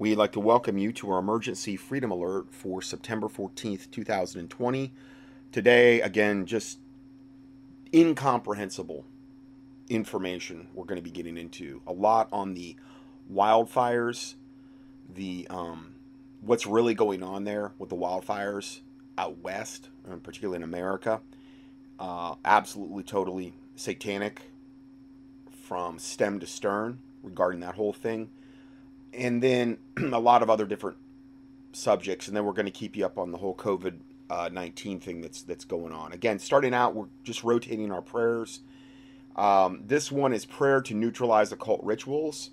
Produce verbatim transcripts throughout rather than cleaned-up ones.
We'd like to welcome you to our emergency freedom alert for September fourteenth, two thousand twenty. Today, again, just incomprehensible information we're going to be getting into. A lot on the wildfires, the um, what's really going on there with the wildfires out west, and particularly in America. Uh, absolutely, totally satanic from stem to stern regarding that whole thing. And then a lot of other different subjects. And then we're going to keep you up on the whole COVID nineteen uh, thing that's that's going on. Again, starting out, we're just rotating our prayers. Um, this one is prayer to neutralize occult rituals.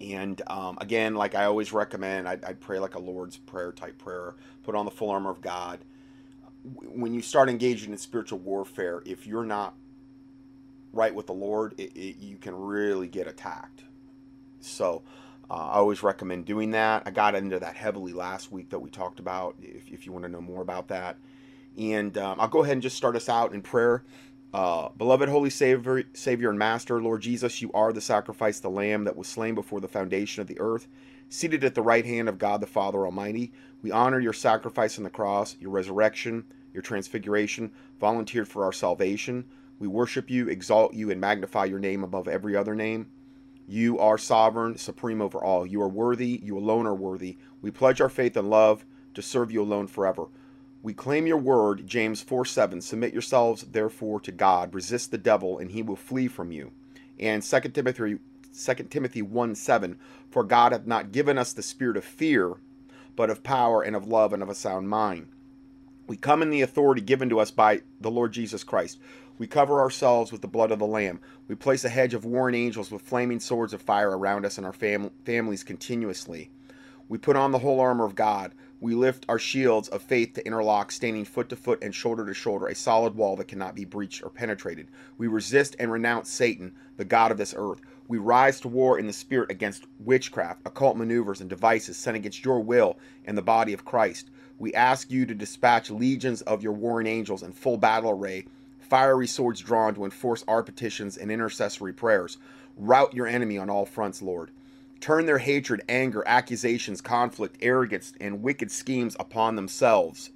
And um, again, like I always recommend, I, I pray like a Lord's Prayer type prayer. Put on the full armor of God. When you start engaging in spiritual warfare, if you're not right with the Lord, it, it, you can really get attacked. So uh, I always recommend doing that. I got into that heavily last week that we talked about, if, if you want to know more about that. And um, I'll go ahead and just start us out in prayer. Uh, Beloved Holy Savior, Savior and Master, Lord Jesus, you are the sacrifice, the Lamb that was slain before the foundation of the earth, seated at the right hand of God the Father Almighty. We honor your sacrifice on the cross, your resurrection, your transfiguration, volunteered for our salvation. We worship you, exalt you, and magnify your name above every other name. You are sovereign, supreme over all. You are worthy. You alone are worthy. We pledge our faith and love to serve you alone forever. We claim your word, James four seven. Submit yourselves, therefore, to God. Resist the devil, and he will flee from you. And Second Timothy one seven. For God hath not given us the spirit of fear, but of power and of love and of a sound mind. We come in the authority given to us by the Lord Jesus Christ. We cover ourselves with the blood of the Lamb. We place a hedge of warring angels with flaming swords of fire around us and our fam families continuously. We put on the whole armor of God. We lift our shields of faith to interlock, standing foot to foot and shoulder to shoulder, a solid wall that cannot be breached or penetrated. We resist and renounce Satan, the god of this earth. We rise to war in the spirit against witchcraft, occult maneuvers, and devices sent against your will and the body of Christ. We ask you to dispatch legions of your warring angels in full battle array, fiery swords drawn to enforce our petitions and intercessory prayers. Rout your enemy on all fronts, Lord. Turn their hatred, anger, accusations, conflict, arrogance, and wicked schemes upon themselves,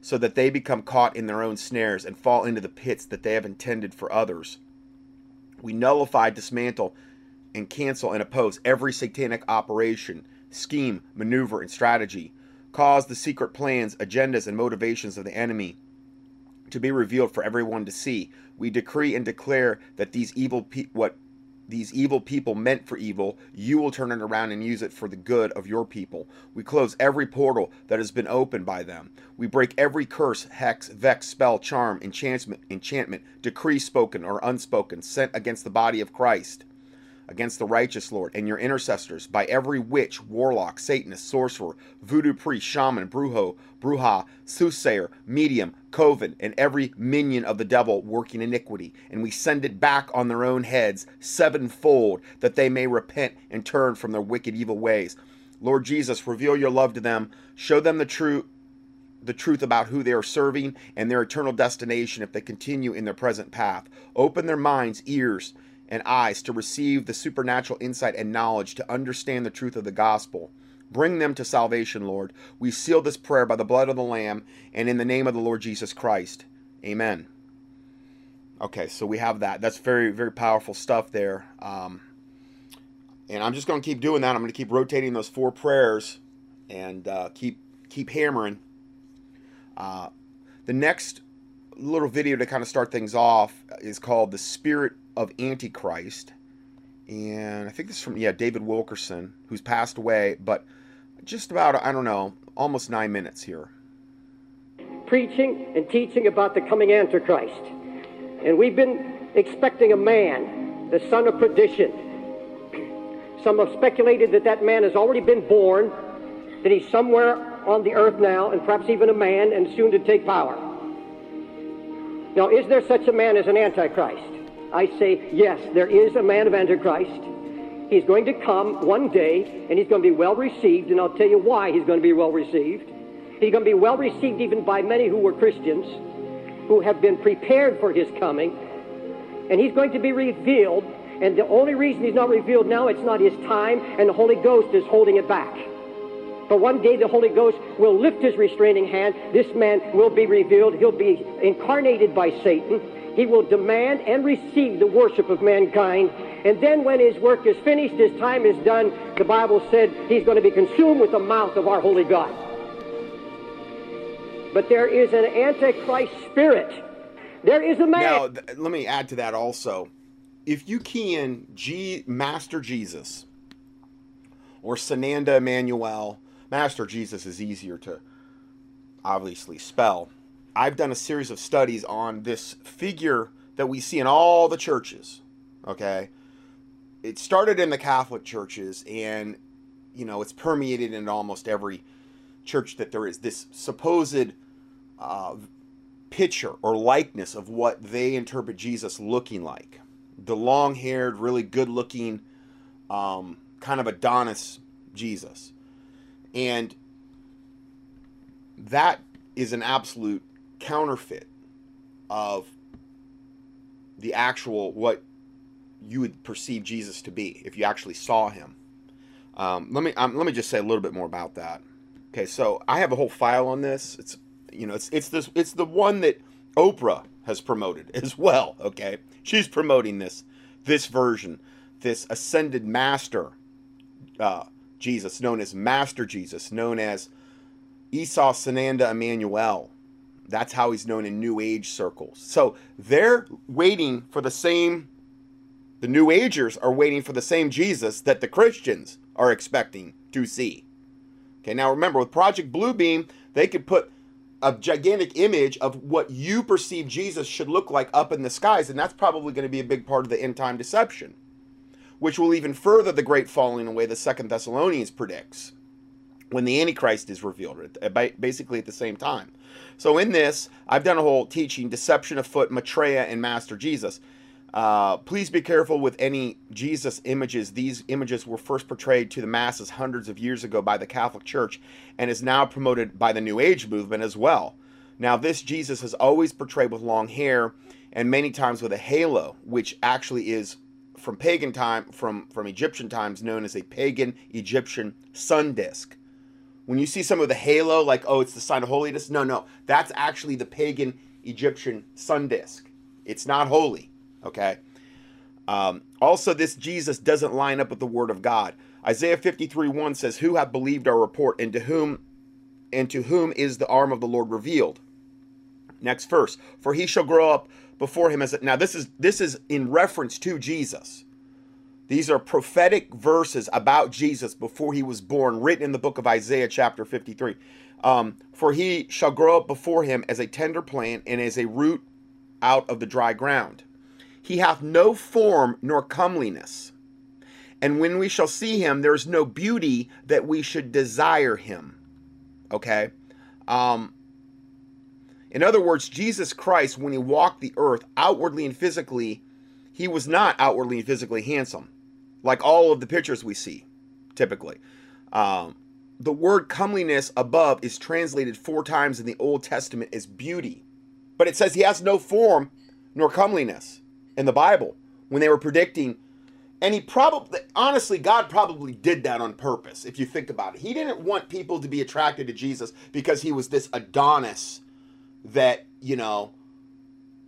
so that they become caught in their own snares and fall into the pits that they have intended for others. We nullify, dismantle, and cancel and oppose every satanic operation, scheme, maneuver, and strategy. Cause the secret plans, agendas, and motivations of the enemy to be revealed for everyone to see. We decree and declare that these evil pe what these evil people meant for evil, you will turn it around and use it for the good of your people. We close every portal that has been opened by them. We break every curse, hex, vex, spell, charm, enchantment, enchantment, decree spoken or unspoken, sent against the body of Christ, against the righteous, Lord, and your intercessors, by every witch, warlock, Satanist, sorcerer, voodoo priest, shaman, brujo, bruja, soothsayer, medium, coven, and every minion of the devil working iniquity. And we send it back on their own heads sevenfold, that they may repent and turn from their wicked evil ways. Lord Jesus, reveal your love to them. Show them the true, the truth about who they are serving and their eternal destination if they continue in their present path. Open their minds, ears, and eyes to receive the supernatural insight and knowledge to understand the truth of the gospel. Bring them to salvation, Lord. We seal this prayer by the blood of the Lamb and in the name of the Lord Jesus Christ. Amen. Okay, so we have that. That's very, very powerful stuff there. Um, and I'm just going to keep doing that. I'm going to keep rotating those four prayers and uh, keep keep hammering. Uh, the next little video to kind of start things off is called The Spirit of Antichrist, and I think this is from, yeah, David Wilkerson, who's passed away, but just about, I don't know, almost nine minutes here. Preaching and teaching about the coming Antichrist, and we've been expecting a man, the son of perdition. Some have speculated that that man has already been born, that he's somewhere on the earth now, and perhaps even a man, and soon to take power. Now, is there such a man as an Antichrist? I say, yes, there is a man of Antichrist. He's going to come one day, and he's going to be well received, and I'll tell you why he's going to be well received. He's going to be well received even by many who were Christians, who have been prepared for his coming, and he's going to be revealed And the only reason he's not revealed now, it's not his time, and the Holy Ghost is holding it back. But one day the Holy Ghost will lift his restraining hand. This man will be revealed. He'll be incarnated by Satan. He will demand and receive the worship of mankind. And then when his work is finished, his time is done, the Bible said he's going to be consumed with the mouth of our holy God. But there is an Antichrist spirit. There is a man. Now, th- let me add to that also. If you key in G- Master Jesus or Sananda Emmanuel, Master Jesus is easier to obviously spell. I've done a series of studies on this figure that we see in all the churches, okay? It started in the Catholic churches, and, you know, it's permeated in almost every church that there is. This supposed uh, picture or likeness of what they interpret Jesus looking like. The long-haired, really good-looking, um, kind of Adonis Jesus. And that is an absolute counterfeit of the actual, what you would perceive Jesus to be if you actually saw him. Um, let me um, let me just say a little bit more about that. Okay, so I have a whole file on this. It's you know it's it's this it's the one that Oprah has promoted as well. Okay, she's promoting this this version, this ascended master uh, Jesus, known as Master Jesus, known as Esau Sananda Emmanuel. That's how he's known in New Age circles. So they're waiting for the same, the New Agers are waiting for the same Jesus that the Christians are expecting to see. Okay, now remember, with Project Bluebeam, they could put a gigantic image of what you perceive Jesus should look like up in the skies, and that's probably going to be a big part of the end time deception, which will even further the great falling away the Second Thessalonians predicts, when the Antichrist is revealed, basically at the same time. So in this, I've done a whole teaching, Deception Afoot, Maitreya, and Master Jesus. Uh, please be careful with any Jesus images. These images were first portrayed to the masses hundreds of years ago by the Catholic Church and is now promoted by the New Age movement as well. Now, this Jesus is always portrayed with long hair and many times with a halo, which actually is from pagan time, from, from Egyptian times, known as a pagan Egyptian sun disk. When you see some of the halo, like, oh, it's the sign of holiness. No, no, that's actually the pagan Egyptian sun disk. It's not holy, okay? Um, also, this Jesus doesn't line up with the word of God. Isaiah fifty-three one says, "Who have believed our report, and to whom, and to whom is the arm of the Lord revealed?" Next verse, "For he shall grow up before him as a..." Now, this is this is in reference to Jesus. These are prophetic verses about Jesus before he was born, written in the book of Isaiah chapter fifty-three. Um, "For he shall grow up before him as a tender plant and as a root out of the dry ground. He hath no form nor comeliness. And when we shall see him, there is no beauty that we should desire him." Okay? Um, in other words, Jesus Christ, when he walked the earth outwardly and physically, he was not outwardly and physically handsome, like all of the pictures we see, typically. Um, the word comeliness above is translated four times in the Old Testament as beauty. But it says he has no form nor comeliness in the Bible when they were predicting. And he probably, honestly, God probably did that on purpose, if you think about it. He didn't want people to be attracted to Jesus because he was this Adonis that, you know,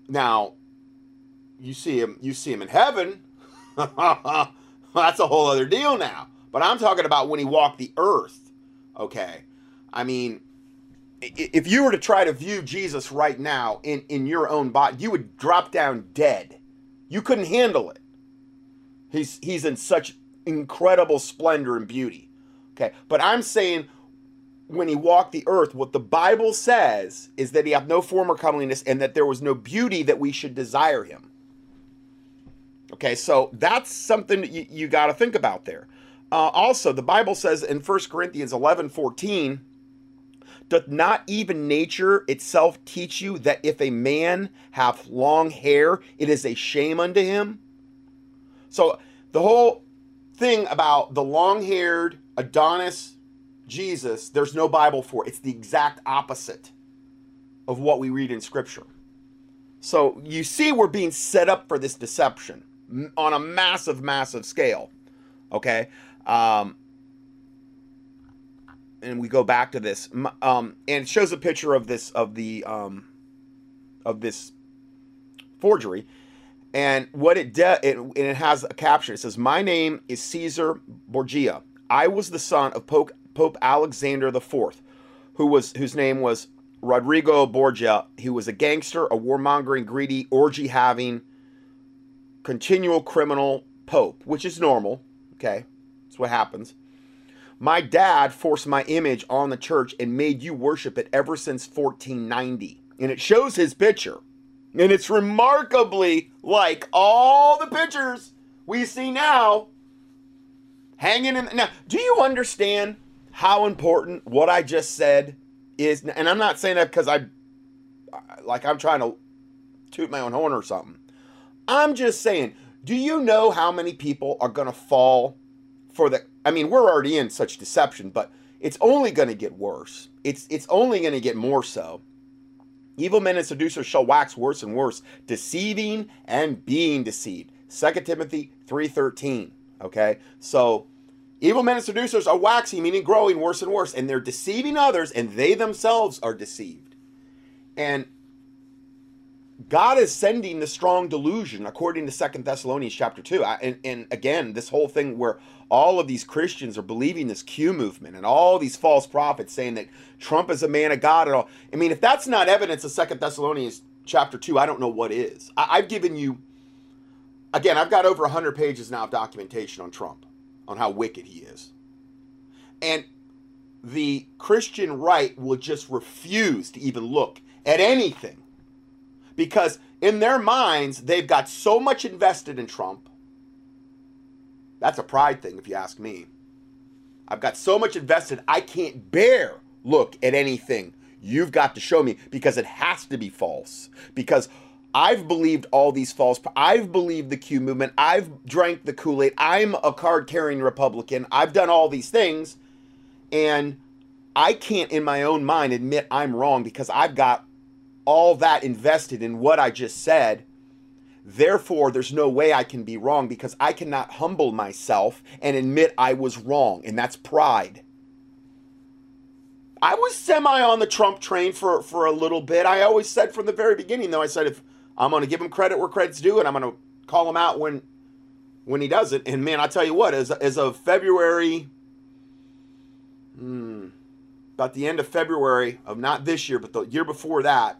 now... You see him, you see him in heaven. That's a whole other deal now. But I'm talking about when he walked the earth. Okay. I mean, if you were to try to view Jesus right now in, in your own body, you would drop down dead. You couldn't handle it. He's he's in such incredible splendor and beauty. Okay. But I'm saying when he walked the earth, what the Bible says is that he had no form or comeliness and that there was no beauty that we should desire him. Okay, so that's something that you, you got to think about there. Uh, also, the Bible says in First Corinthians eleven fourteen, "Doth not even nature itself teach you that if a man have long hair, it is a shame unto him?" So the whole thing about the long-haired Adonis Jesus, there's no Bible for it. It's the exact opposite of what we read in Scripture. So you see, we're being set up for this deception. on a massive, massive scale. Okay. Um, and we go back to this, um, and it shows a picture of this, of the, um, of this forgery. And what it does, it, and it has a caption. It says, "My name is Caesar Borgia. I was the son of Pope, Pope Alexander the Fourth, who was, whose name was Rodrigo Borgia. He was a gangster, a warmongering, greedy, orgy-having, continual criminal pope," which is normal. Okay, that's what happens. "My dad forced my image on the church and made you worship it ever since fourteen ninety. And it shows his picture. And it's remarkably like all the pictures we see now hanging in. Now, do you understand how important what I just said is? And I'm not saying that because I, like, I'm trying to toot my own horn or something. I'm just saying, do you know how many people are going to fall for the, I mean, we're already in such deception, but it's only going to get worse. It's, it's only going to get more so. "Evil men and seducers shall wax worse and worse, deceiving and being deceived." Second Timothy three thirteen, okay? So, evil men and seducers are waxing, meaning growing worse and worse, and they're deceiving others, and they themselves are deceived. And God is sending the strong delusion, according to Second Thessalonians chapter two. I, and, and again, this whole thing where all of these Christians are believing this Q movement and all these false prophets saying that Trump is a man of God and all. I mean, if that's not evidence of Second Thessalonians chapter two, I don't know what is. I, I've given you, again, I've got over one hundred pages now of documentation on Trump, on how wicked he is. And the Christian right will just refuse to even look at anything. Because in their minds, they've got so much invested in Trump. That's a pride thing, if you ask me. I've got so much invested, I can't bear look at anything you've got to show me, because it has to be false. Because I've believed all these false, I've believed the Q movement, I've drank the Kool-Aid, I'm a card-carrying Republican, I've done all these things, and I can't in my own mind admit I'm wrong because I've got all that invested in what I just said. Therefore, there's no way I can be wrong, because I cannot humble myself and admit I was wrong. And that's pride. I was semi on the Trump train for, for a little bit. I always said from the very beginning, though, I said, if I'm going to give him credit where credit's due, and I'm going to call him out when, when he does it. And man, I tell you what, as, as of February, hmm, about the end of February of not this year, but the year before that,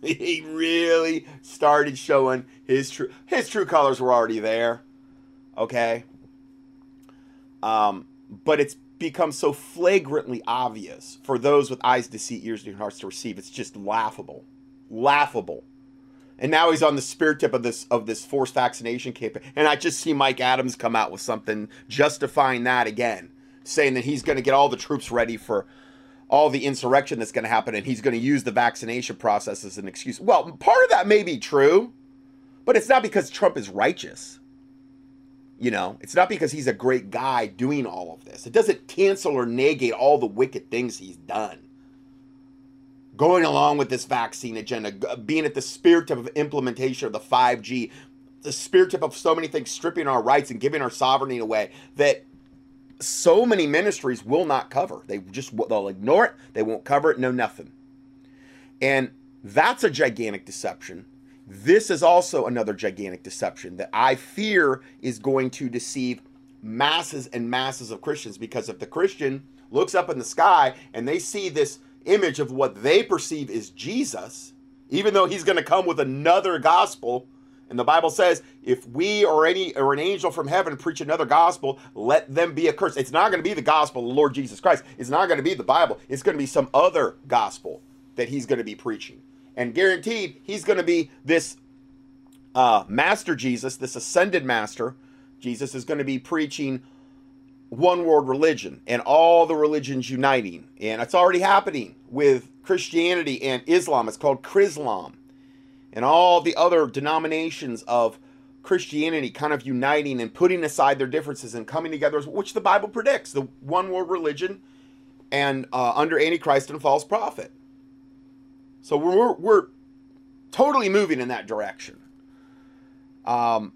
he really started showing his true, his true colors were already there. Okay. Um, but it's become so flagrantly obvious for those with eyes to see, ears to hear, hearts to receive. It's just laughable, laughable. And now he's on the spear tip of this, of this forced vaccination campaign. And I just see Mike Adams come out with something justifying that again, saying that he's going to get all the troops ready for all the insurrection that's going to happen, and he's going to use the vaccination process as an excuse. Well, part of that may be true, but it's not because Trump is righteous. You know, it's not because he's a great guy doing all of this. It doesn't cancel or negate all the wicked things he's done. Going along with this vaccine agenda, being at the speartip of implementation of the five G, the speartip of so many things, stripping our rights and giving our sovereignty away that so many ministries will not cover. They just, they'll ignore it. They won't cover it. No, nothing. And that's a gigantic deception. This is also another gigantic deception that I fear is going to deceive masses and masses of Christians, because if the Christian looks up in the sky and they see this image of what they perceive is Jesus, even though he's going to come with another gospel. And the Bible says, if we or any or an angel from heaven preach another gospel, let them be accursed. It's not going to be the gospel of the Lord Jesus Christ. It's not going to be the Bible. It's going to be some other gospel that he's going to be preaching. And guaranteed, he's going to be this uh, master Jesus, this ascended master. Jesus is going to be preaching one world religion and all the religions uniting. And it's already happening with Christianity and Islam. It's called Chrislam. And all the other denominations of Christianity kind of uniting and putting aside their differences and coming together, which the Bible predicts, the one world religion and uh, under Antichrist and false prophet. So we're, we're totally moving in that direction. Um,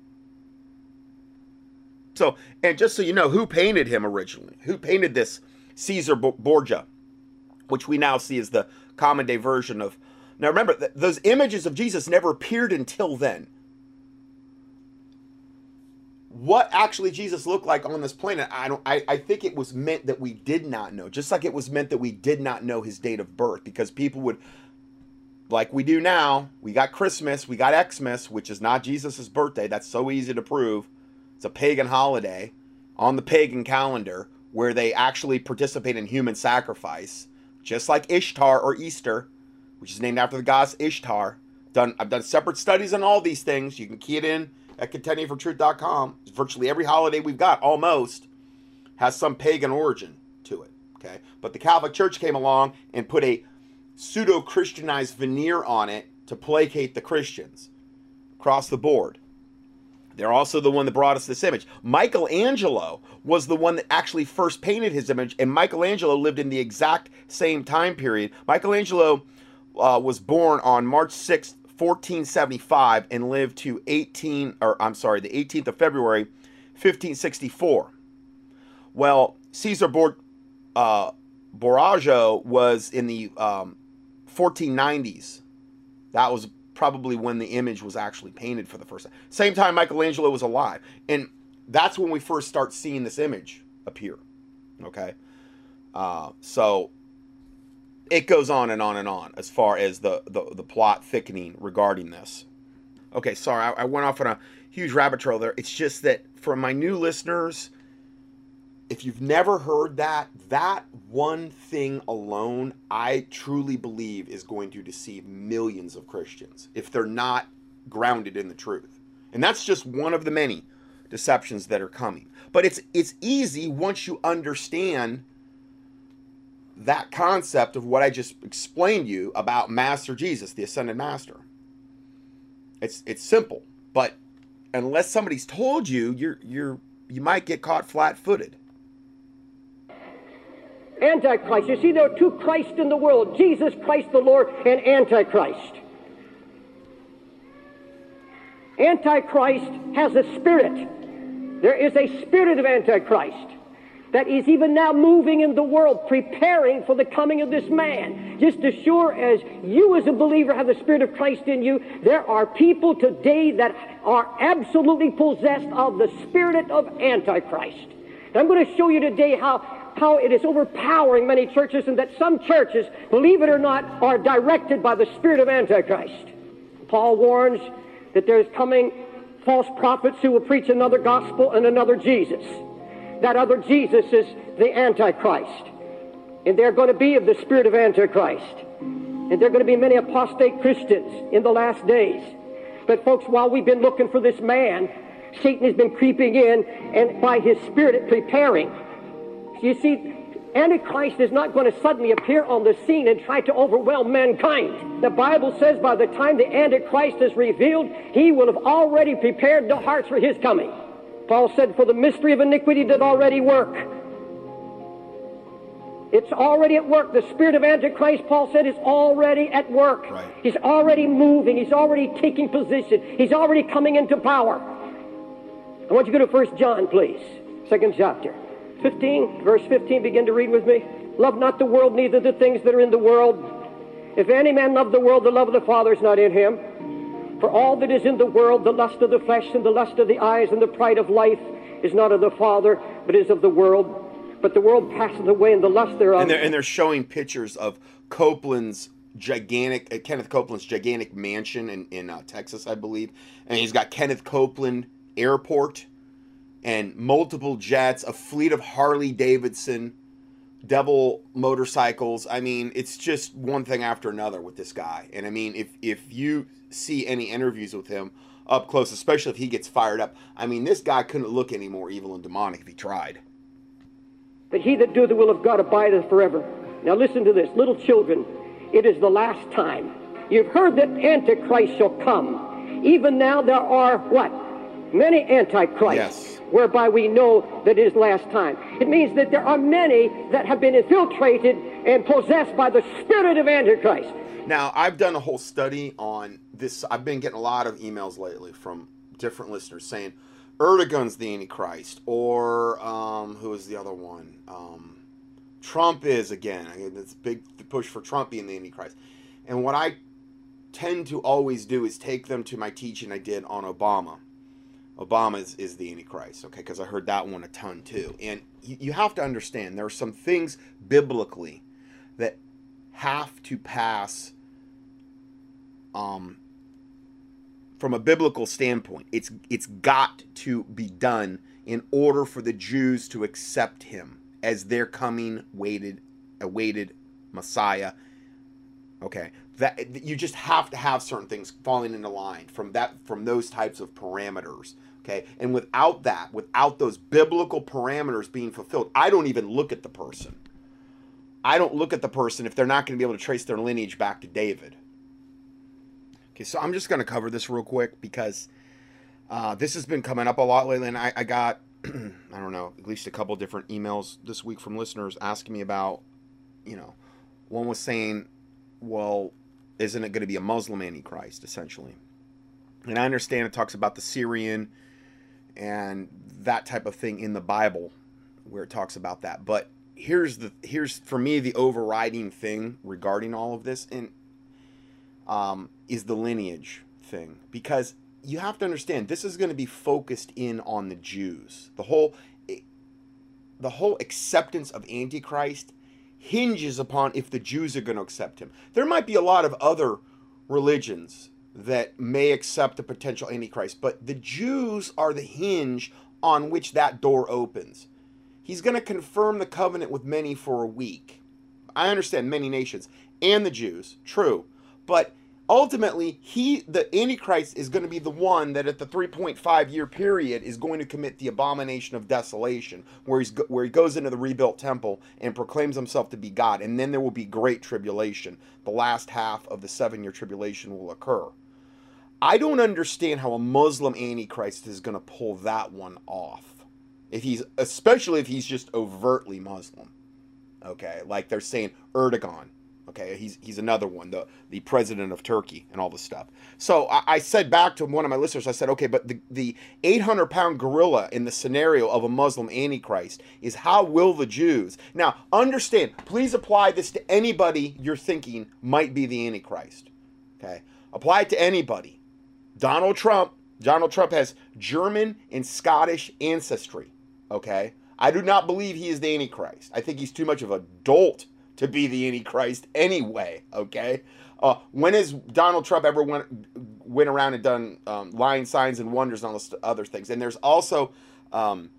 So, and just so you know, who painted him originally? Who painted this Caesar Borgia, which we now see is the common day version of... Now remember, th those images of Jesus never appeared until then. What actually Jesus looked like on this planet, I don't. I, I think it was meant that we did not know, just like it was meant that we did not know his date of birth, because people would, like we do now, we got Christmas, we got Xmas, which is not Jesus's birthday. That's so easy to prove. It's a pagan holiday on the pagan calendar where they actually participate in human sacrifice, just like Ishtar or Easter, which is named after the goddess Ishtar. Done. I've done separate studies on all these things. You can key it in at contending for truth dot com. Virtually every holiday we've got, almost, has some pagan origin to it, okay? But the Catholic Church came along and put a pseudo-Christianized veneer on it to placate the Christians across the board. They're also the one that brought us this image. Michelangelo was the one that actually first painted his image, and Michelangelo lived in the exact same time period. Michelangelo uh, was born on March sixth, fourteen seventy-five, and lived to eighteen or I'm sorry the eighteenth of February fifteen sixty-four. Well, Caesar Bor uh Borgia was in the um fourteen nineties. That was probably when the image was actually painted for the first time, same time Michelangelo was alive, and that's when we first start seeing this image appear, okay? Uh so it goes on and on and on as far as the, the, the plot thickening regarding this. Okay, sorry, I, I went off on a huge rabbit trail there. It's just that for my new listeners, if you've never heard that, that one thing alone, I truly believe is going to deceive millions of Christians if they're not grounded in the truth. And that's just one of the many deceptions that are coming. But it's, it's easy once you understand that concept of what I just explained to you about Master Jesus, the ascended master. It's it's simple, but unless somebody's told you, you're you're you might get caught flat-footed. Antichrist. You see, there are two Christs in the world: Jesus Christ the Lord and Antichrist. Antichrist has a spirit. There is a spirit of Antichrist that is even now moving in the world, preparing for the coming of this man. Just as sure as you as a believer have the Spirit of Christ in you, there are people today that are absolutely possessed of the spirit of Antichrist. And I'm going to show you today how how it is overpowering many churches, and that some churches, believe it or not, are directed by the spirit of Antichrist. Paul warns that there's coming false prophets who will preach another gospel and another Jesus. That other Jesus is the Antichrist. And they're going to be of the spirit of Antichrist. And there are going to be many apostate Christians in the last days. But folks, while we've been looking for this man, Satan has been creeping in and by his spirit preparing. You see, Antichrist is not going to suddenly appear on the scene and try to overwhelm mankind. The Bible says by the time the Antichrist is revealed, he will have already prepared the hearts for his coming. Paul said, for the mystery of iniquity did already work. It's already at work. The spirit of Antichrist, Paul said, is already at work. Right. He's already moving. He's already taking position. He's already coming into power. I want you to go to First John, please. Second chapter. fifteen, verse fifteen, begin to read with me. Love not the world, neither the things that are in the world. If any man love the world, the love of the Father is not in him. For all that is in the world, the lust of the flesh and the lust of the eyes and the pride of life is not of the Father, but is of the world. But the world passeth away and the lust thereof. And they're, and they're showing pictures of Copeland's gigantic, uh, Kenneth Copeland's gigantic mansion in, in uh, Texas, I believe. And he's got Kenneth Copeland Airport and multiple jets, a fleet of Harley Davidson, devil motorcycles. I mean, it's just one thing after another with this guy. And I mean, if, if you... see any interviews with him up close, especially if he gets fired up, I mean, this guy couldn't look any more evil and demonic if he tried. But he that doeth the will of God abideth forever. Now listen to this, little children, it is the last time. You've heard that Antichrist shall come. Even now there are what? Many Antichrists, yes. Whereby we know that it is last time. It means that there are many that have been infiltrated and possessed by the spirit of Antichrist. Now, I've done a whole study on this. I've been getting a lot of emails lately from different listeners saying, Erdogan's the Antichrist, or um, who is the other one? Um, Trump is, again. I mean, it's a big push for Trump being the Antichrist. And what I tend to always do is take them to my teaching I did on Obama. Obama is, is the Antichrist, okay, because I heard that one a ton too. And you, you have to understand there are some things biblically that have to pass um, from a biblical standpoint. It's it's got to be done in order for the Jews to accept him as their coming waited, awaited Messiah. Okay, that you just have to have certain things falling into line from that, from those types of parameters. Okay, and without that, without those biblical parameters being fulfilled, I don't even look at the person. I don't look at the person if they're not going to be able to trace their lineage back to David. Okay, so I'm just going to cover this real quick because uh, this has been coming up a lot lately, and I, I got I don't know, at least a couple different emails this week from listeners asking me about, you know, one was saying, well, isn't it going to be a Muslim Antichrist, essentially? And I understand it talks about the Syrian and that type of thing in the Bible where it talks about that. But here's the, here's for me, the overriding thing regarding all of this and um, is the lineage thing, because you have to understand this is going to be focused in on the Jews. The whole, the whole acceptance of Antichrist hinges upon if the Jews are going to accept him. There might be a lot of other religions that may accept a potential Antichrist, but the Jews are the hinge on which that door opens. He's going to confirm the covenant with many for a week. I understand many nations and the Jews, true, but ultimately he, the Antichrist, is going to be the one that at the three point five year period is going to commit the abomination of desolation, where he's where he goes into the rebuilt temple and proclaims himself to be God, and then there will be great tribulation. The last half of the seven year tribulation will occur. I don't understand how a Muslim Antichrist is going to pull that one off, if he's, especially if he's just overtly Muslim. Okay, like they're saying Erdogan. Okay, he's he's another one, the, the president of Turkey and all this stuff. So I, I said back to one of my listeners, I said, okay, but the, the eight hundred pound gorilla in the scenario of a Muslim Antichrist is how will the Jews... Now, understand, please apply this to anybody you're thinking might be the Antichrist. Okay, apply it to anybody. Donald Trump, Donald Trump has German and Scottish ancestry, okay? I do not believe he is the Antichrist. I think he's too much of an adult to be the Antichrist anyway, okay? Uh, when has Donald Trump ever went, went around and done um, lying signs and wonders and all those other things? And there's also um,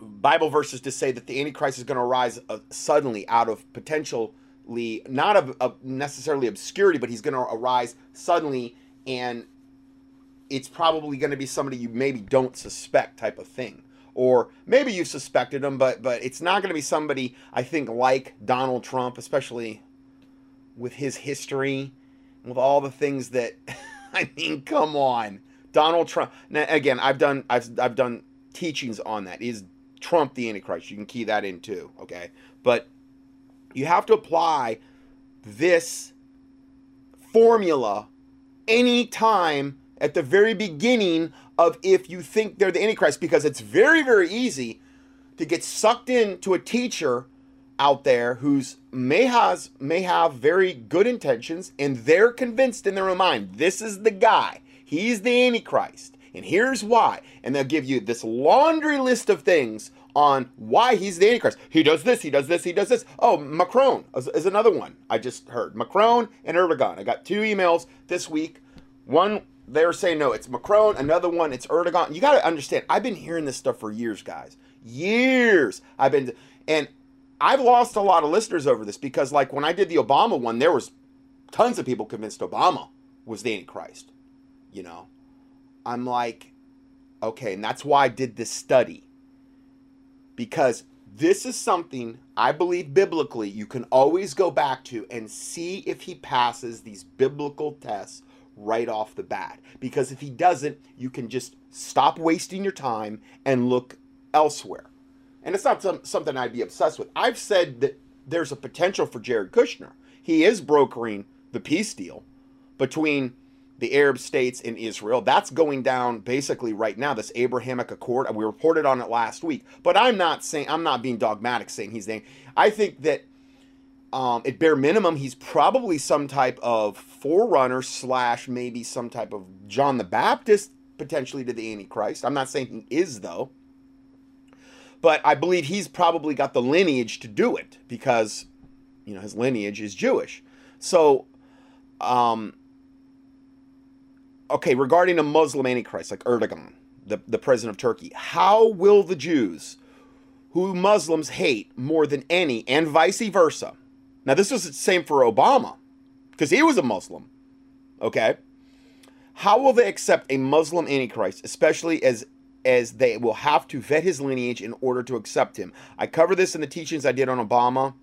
Bible verses to say that the Antichrist is going to arise uh, suddenly out of potentially, not of, of necessarily obscurity, but he's going to arise suddenly, and it's probably going to be somebody you maybe don't suspect type of thing. Or maybe you've suspected him, but but it's not going to be somebody, I think, like Donald Trump, especially with his history, with all the things that, I mean, come on, Donald Trump. Now, again, I've done I've I've done teachings on that. Is Trump the Antichrist? You can key that in too, okay? But you have to apply this formula any time at the very beginning of if you think they're the Antichrist, because it's very, very easy to get sucked into a teacher out there who's may has may have very good intentions, and they're convinced in their own mind, this is the guy, he's the Antichrist, and here's why. And they'll give you this laundry list of things on why he's the Antichrist. He does this, he does this, he does this. Oh, Macron is, is another one I just heard. Macron and Erdogan. I got two emails this week. One, they're saying, no, it's Macron. Another one, it's Erdogan. You got to understand, I've been hearing this stuff for years, guys. Years. I've been, and I've lost a lot of listeners over this because, like, when I did the Obama one, there was tons of people convinced Obama was the Antichrist. You know? I'm like, okay, and that's why I did this study. Because this is something I believe biblically you can always go back to and see if he passes these biblical tests right off the bat, because if he doesn't, you can just stop wasting your time and look elsewhere. And it's not some, something I'd be obsessed with. I've said that there's a potential for Jared Kushner. He is brokering the peace deal between the Arab states in Israel. That's going down basically right now, this Abrahamic Accord. We reported on it last week, but I'm not saying, I'm not being dogmatic saying he's the, I think that um, at bare minimum, he's probably some type of forerunner slash maybe some type of John the Baptist, potentially, to the Antichrist. I'm not saying he is, though, but I believe he's probably got the lineage to do it because, you know, his lineage is Jewish. So, um, okay, regarding a Muslim Antichrist like Erdogan, the, the president of Turkey, how will the Jews, who Muslims hate more than any, and vice versa? Now, this was the same for Obama because he was a Muslim, okay? How will they accept a Muslim Antichrist, especially as as they will have to vet his lineage in order to accept him? I cover this in the teachings I did on Obama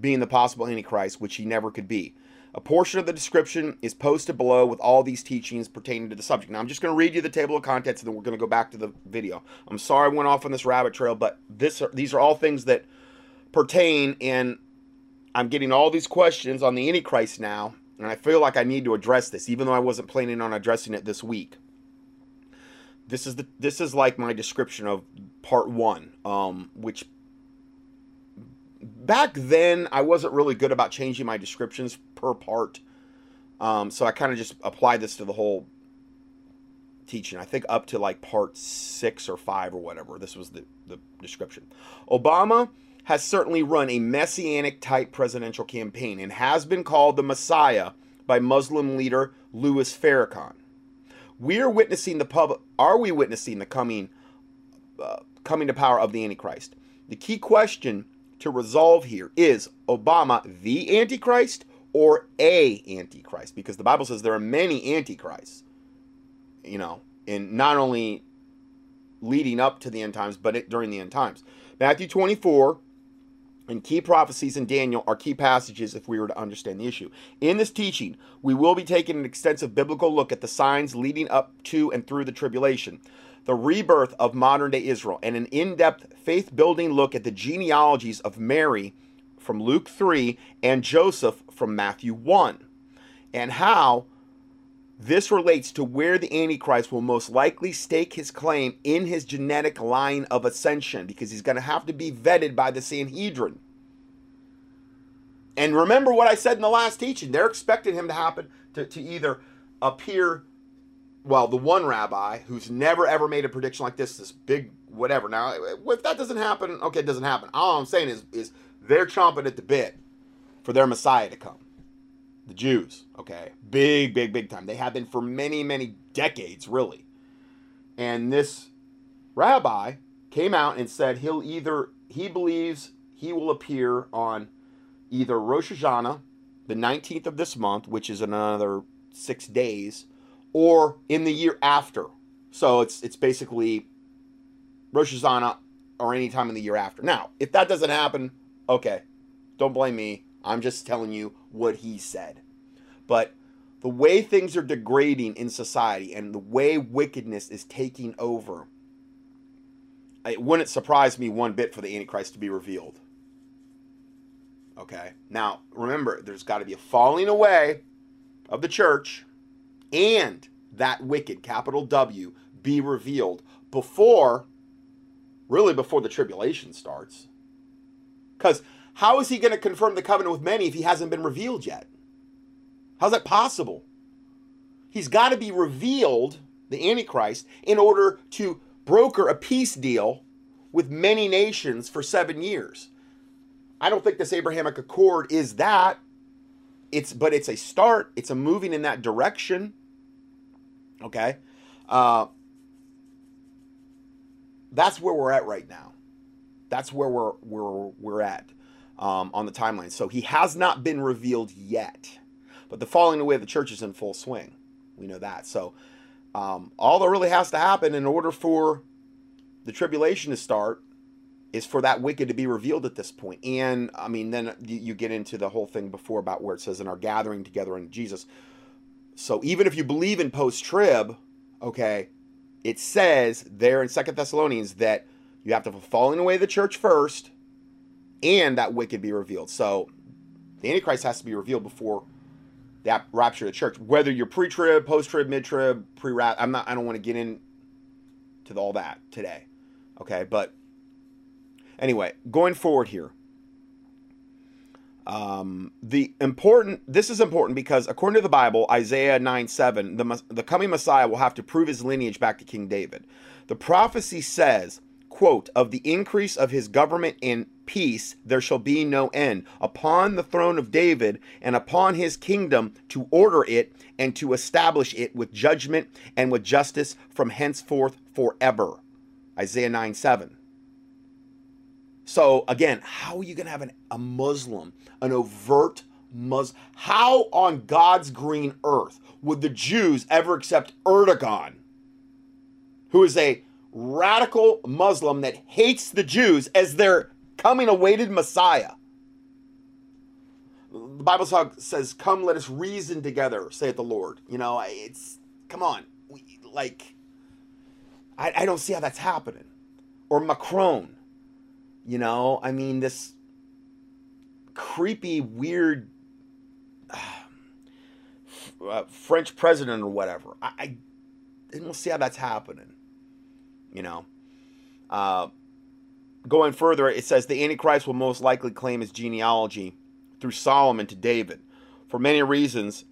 being the possible Antichrist, which he never could be. A portion of the description is posted below with all these teachings pertaining to the subject. Now, I'm just going to read you the table of contents, and then we're going to go back to the video. I'm sorry I went off on this rabbit trail, but this these are all things that pertain, and I'm getting all these questions on the Antichrist now, and I feel like I need to address this, even though I wasn't planning on addressing it this week. This is the this is like my description of part one, um, which back then I wasn't really good about changing my descriptions per part, um, so I kind of just applied this to the whole teaching. I think up to like part six or five or whatever. This was the the description. Obama has certainly run a messianic-type presidential campaign and has been called the Messiah by Muslim leader Louis Farrakhan. We are witnessing the public. Are we witnessing the coming, uh, coming to power of the Antichrist? The key question to resolve here is: Obama the Antichrist or a Antichrist? Because the Bible says there are many Antichrists. You know, and not only leading up to the end times, but it, during the end times. Matthew twenty-four and key prophecies in Daniel are key passages if we were to understand the issue. In this teaching, we will be taking an extensive biblical look at the signs leading up to and through the tribulation, the rebirth of modern-day Israel, and an in-depth faith-building look at the genealogies of Mary from Luke three and Joseph from Matthew one, and how this relates to where the Antichrist will most likely stake his claim in his genetic line of ascension, because he's going to have to be vetted by the Sanhedrin. And remember what I said in the last teaching. They're expecting him to happen to, to either appear, well, the one rabbi who's never ever made a prediction like this, this big whatever. Now, if that doesn't happen, okay, it doesn't happen. All I'm saying is, is they're chomping at the bit for their Messiah to come. The Jews, okay, big, big, big time. They have been for many, many decades, really. And this rabbi came out and said he'll either, he believes he will appear on either Rosh Hashanah, the nineteenth of this month, which is another six days, or in the year after. So it's it's basically Rosh Hashanah or any time in the year after. Now, if that doesn't happen, okay, don't blame me. I'm just telling you what he said. But the way things are degrading in society and the way wickedness is taking over, it wouldn't surprise me one bit for the Antichrist to be revealed. Okay? Now, remember, there's got to be a falling away of the church and that wicked, capital W, be revealed before, really before the tribulation starts. Because how is he going to confirm the covenant with many if he hasn't been revealed yet? How's that possible? He's got to be revealed, the Antichrist, in order to broker a peace deal with many nations for seven years. I don't think this Abrahamic Accord is that. It's, but it's a start. It's a moving in that direction. Okay? Uh, that's where we're at right now. That's where we're, we're, we're at. Um, on the timeline. So he has not been revealed yet, but the falling away of the church is in full swing. We know that. So um, all that really has to happen in order for the tribulation to start is for that wicked to be revealed at this point. And I mean, then you get into the whole thing before about where it says in our gathering together in Jesus. So even if you believe in post-trib, okay, it says there in Second Thessalonians that you have to have a falling away of the church first, and that wicked be revealed. So the Antichrist has to be revealed before the rapture of the church, whether you're pre-trib, post-trib, mid-trib, pre-rap. I'm not, I don't want to get into all that today. Okay. But anyway, going forward here, um, the important, this is important because according to the Bible, Isaiah nine seven, the, the coming Messiah will have to prove his lineage back to King David. The prophecy says, quote, of the increase of his government and peace, there shall be no end upon the throne of David and upon his kingdom, to order it and to establish it with judgment and with justice from henceforth forever. Isaiah nine seven. So again, how are you going to have an, a Muslim, an overt Muslim? How on God's green earth would the Jews ever accept Erdogan, who is a radical Muslim that hates the Jews, as their coming awaited Messiah? The Bible talk says, come, let us reason together, saith the Lord. You know, it's, come on. We, like, I, I don't see how that's happening. Or Macron, you know, I mean, this creepy, weird uh, French president or whatever. I, I, I don't see how that's happening. You know, uh, going further, it says the Antichrist will most likely claim his genealogy through Solomon to David. For many reasons,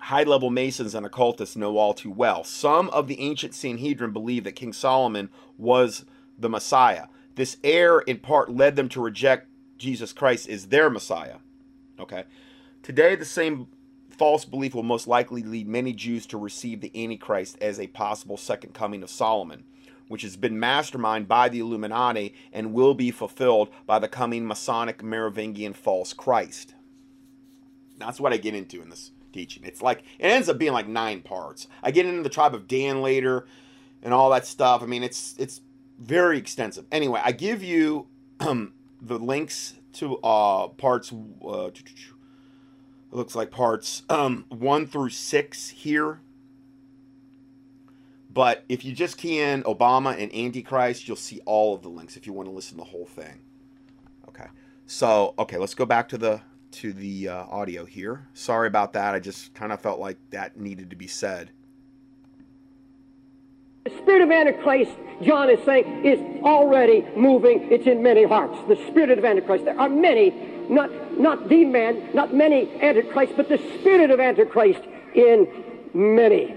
high-level Masons and occultists know all too well. Some of the ancient Sanhedrin believed that King Solomon was the Messiah. This error, in part, led them to reject Jesus Christ as their Messiah. Okay. Today, the same false belief will most likely lead many Jews to receive the Antichrist as a possible second coming of Solomon, which has been masterminded by the Illuminati and will be fulfilled by the coming Masonic Merovingian false Christ. That's what I get into in this teaching. It's like, it ends up being like nine parts. I get into the tribe of Dan later and all that stuff. I mean, it's it's very extensive. Anyway, I give you um, the links to uh, parts, uh, it looks like parts um, one through six here. But if you just key in Obama and Antichrist, you'll see all of the links if you want to listen to the whole thing. Okay. So, okay, let's go back to the to the uh, audio here. Sorry about that. I just kind of felt like that needed to be said. The spirit of Antichrist, John is saying, is already moving. It's in many hearts. The spirit of Antichrist. There are many, not not the man, not many Antichrists, but the spirit of Antichrist in many.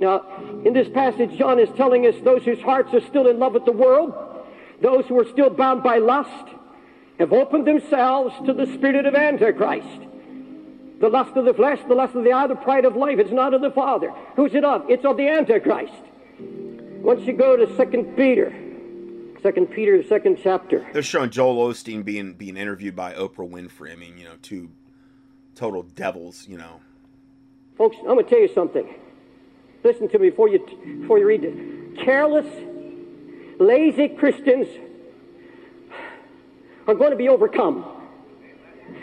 Now, in this passage, John is telling us those whose hearts are still in love with the world, those who are still bound by lust, have opened themselves to the spirit of Antichrist. The lust of the flesh, the lust of the eye, the pride of life. It's not of the Father. Who's it of? It's of the Antichrist. Once you go to Second Peter, Second Peter, second chapter. They're showing Joel Osteen being, being interviewed by Oprah Winfrey. I mean, you know, two total devils, you know. Folks, I'm going to tell you something. Listen to me before you, before you read it. Careless, lazy Christians are going to be overcome.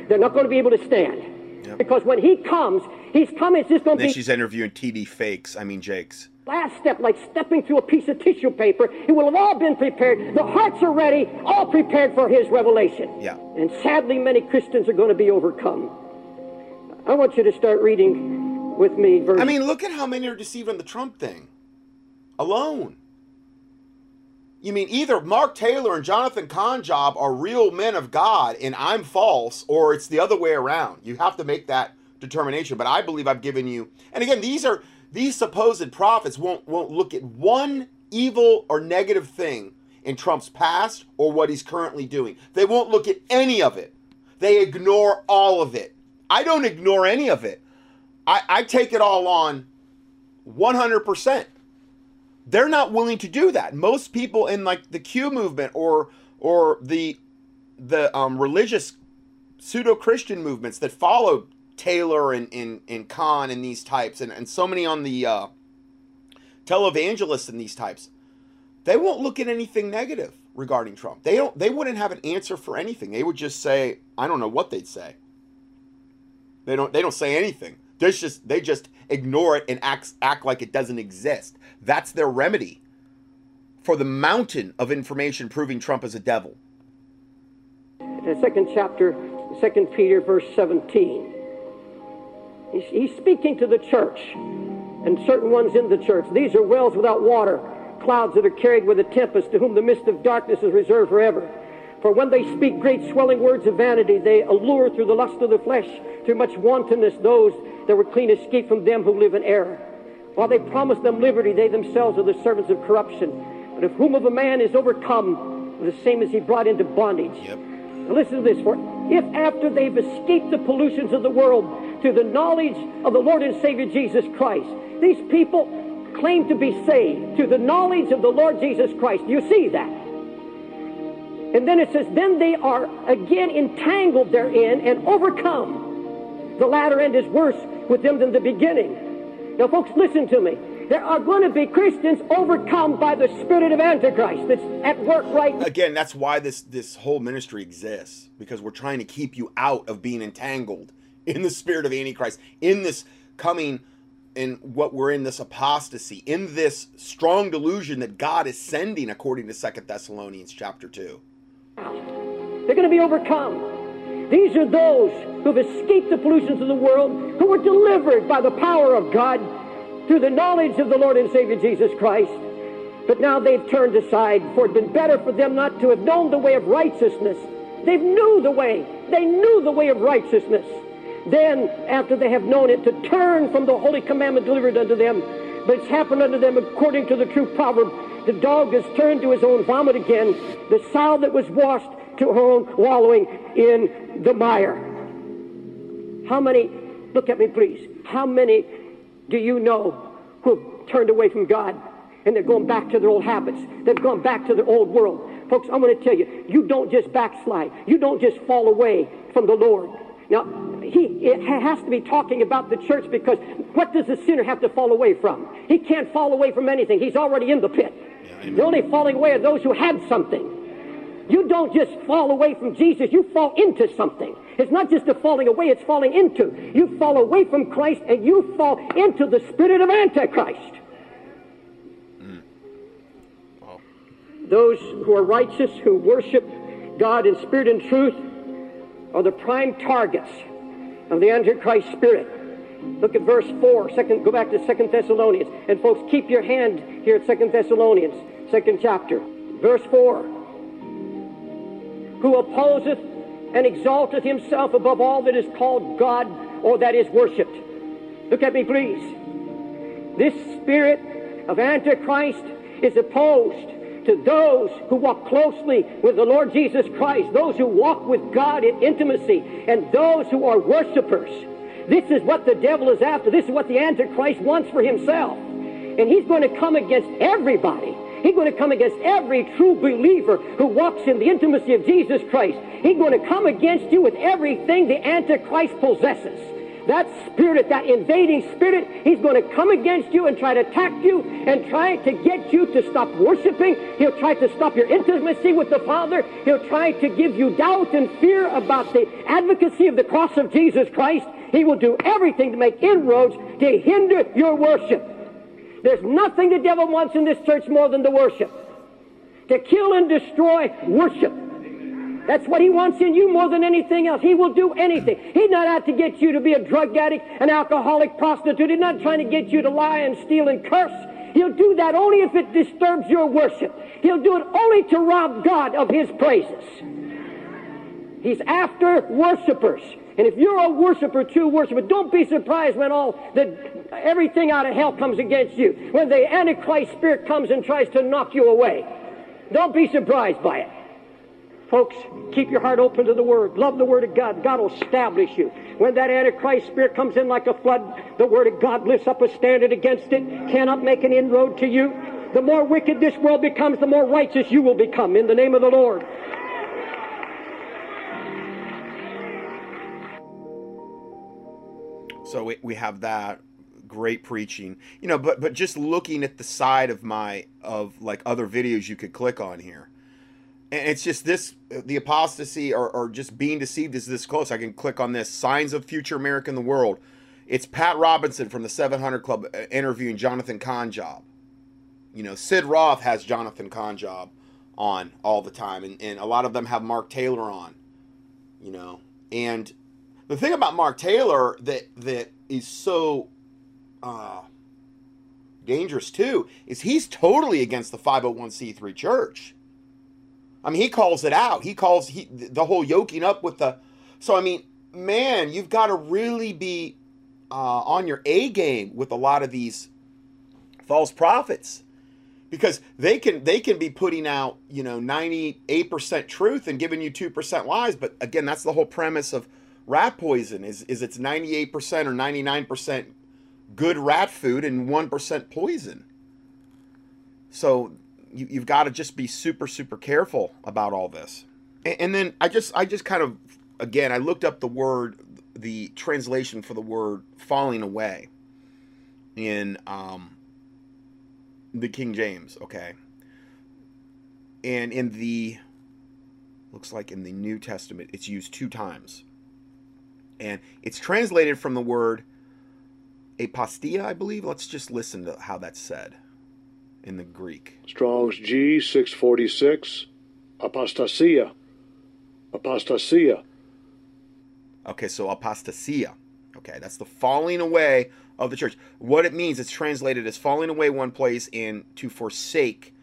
They're not going to be able to stand. Yep. Because when he comes, he's coming, it's just going to be... Then she's interviewing T D Fakes, I mean Jakes. Last step, like stepping through a piece of tissue paper. It will have all been prepared. The hearts are ready, all prepared for his revelation. Yeah. And sadly, many Christians are going to be overcome. I want you to start reading... with me, verse. I mean, look at how many are deceived on the Trump thing alone. You mean either Mark Taylor and Jonathan Cahn job are real men of God and I'm false, or it's the other way around. You have to make that determination. But I believe I've given you, and again, these are these supposed prophets won't won't look at one evil or negative thing in Trump's past or what he's currently doing. They won't look at any of it. They ignore all of it. I don't ignore any of it. I, I take it all on one hundred percent. They're not willing to do that. Most people in like the Q movement or or the the um, religious pseudo-Christian movements that follow Taylor and, and, and Khan and these types and, and so many on the uh, televangelists and these types, they won't look at anything negative regarding Trump. They don't. They wouldn't have an answer for anything. They would just say, I don't know what they'd say. They don't. They don't say anything. There's just, they just ignore it and act, act like it doesn't exist. That's their remedy for the mountain of information proving Trump is a devil. The second chapter, Second Peter, verse seventeen. He's speaking to the church and certain ones in the church. These are wells without water, clouds that are carried with a tempest, to whom the mist of darkness is reserved forever. For when they speak great swelling words of vanity, they allure through the lust of the flesh, through much wantonness, those that were clean escaped from them who live in error. While they promise them liberty, they themselves are the servants of corruption. But of whom of a man is overcome, the same is he brought into bondage. Yep. Now listen to this. For if after they've escaped the pollutions of the world through the knowledge of the Lord and Savior Jesus Christ, these people claim to be saved through the knowledge of the Lord Jesus Christ. Do you see that? And then it says, then they are again entangled therein and overcome. The latter end is worse with them than the beginning. Now, folks, listen to me. There are going to be Christians overcome by the spirit of Antichrist that's at work right now. Again, that's why this, this whole ministry exists, because we're trying to keep you out of being entangled in the spirit of Antichrist, in this coming, in what we're in, this apostasy, in this strong delusion that God is sending, according to Second Thessalonians chapter two. They're going to be overcome. These are those who have escaped the pollutions of the world, who were delivered by the power of God through the knowledge of the Lord and Savior Jesus Christ. But now they've turned aside, for it had been better for them not to have known the way of righteousness. They knew the way. They knew the way of righteousness. Then, after they have known it, to turn from the holy commandment delivered unto them. But it's happened unto them according to the true proverb, the dog is turned to his own vomit again, the sow that was washed to her own wallowing in the mire. How many, look at me please, how many do you know who have turned away from God and they're going back to their old habits? They've gone back to their old world. Folks, I'm going to tell you, you don't just backslide. You don't just fall away from the Lord. Now, he it has to be talking about the church, because what does the sinner have to fall away from? He can't fall away from anything. He's already in the pit. Yeah, the only falling away are those who had something. You don't just fall away from Jesus. You fall into something. It's not just a falling away. It's falling into. You fall away from Christ and you fall into the spirit of Antichrist. Mm. Wow. Those who are righteous, who worship God in spirit and truth, are the prime targets of the Antichrist spirit. Look at verse four. Second, go back to Second Thessalonians. And folks, keep your hand here at Second Thessalonians, second chapter. Verse four. Who opposeth and exalteth himself above all that is called God or that is worshipped. Look at me, please. This spirit of Antichrist is opposed to those who walk closely with the Lord Jesus Christ, those who walk with God in intimacy, and those who are worshipers. This is what the devil is after. This is what the Antichrist wants for himself. And he's going to come against everybody. He's going to come against every true believer who walks in the intimacy of Jesus Christ. He's going to come against you with everything the Antichrist possesses. That spirit, that invading spirit, he's going to come against you and try to attack you and try to get you to stop worshiping. He'll try to stop your intimacy with the Father. He'll try to give you doubt and fear about the advocacy of the cross of Jesus Christ. He will do everything to make inroads to hinder your worship. There's nothing the devil wants in this church more than to worship. To kill and destroy worship. That's what he wants in you more than anything else. He will do anything. He's not out to get you to be a drug addict, an alcoholic, prostitute. He's not trying to get you to lie and steal and curse. He'll do that only if it disturbs your worship. He'll do it only to rob God of his praises. He's after worshipers. And if you're a worshiper, true worshiper, don't be surprised when all the everything out of hell comes against you, when the Antichrist spirit comes and tries to knock you away. Don't be surprised by it. Folks, keep your heart open to the Word. Love the Word of God. God will establish you. When that Antichrist spirit comes in like a flood, the Word of God lifts up a standard against it, cannot make an inroad to you. The more wicked this world becomes, the more righteous you will become in the name of the Lord. So we have that great preaching, you know, but, but just looking at the side of my, of like other videos you could click on here. And it's just this, the apostasy or, or just being deceived is this close. I can click on this, signs of future America in the world. It's Pat Robinson from the seven hundred club interviewing Jonathan Cahn job. You know, Sid Roth has Jonathan Cahn job on all the time. And, and a lot of them have Mark Taylor on, you know. And the thing about Mark Taylor that, that is so uh, dangerous too is he's totally against the five oh one c three church. I mean, he calls it out. He calls he, the whole yoking up with the... So, I mean, man, you've got to really be uh, on your A game with a lot of these false prophets, because they can they can be putting out, you know, ninety-eight percent truth and giving you two percent lies. But again, that's the whole premise of rat poison is, is it's ninety-eight percent or ninety-nine percent good rat food and one percent poison. So... You, you've got to just be super, super careful about all this. And, and then I just, I just kind of, again, I looked up the word, the translation for the word falling away in um, the King James, okay? And in the, looks like in the New Testament, it's used two times. And it's translated from the word apostia, I believe. Let's just listen to how that's said. In the Greek. Strong's G six forty-six, apostasia, apostasia. Okay, so apostasia. Okay, that's the falling away of the church. What it means, it's translated as falling away one place and to forsake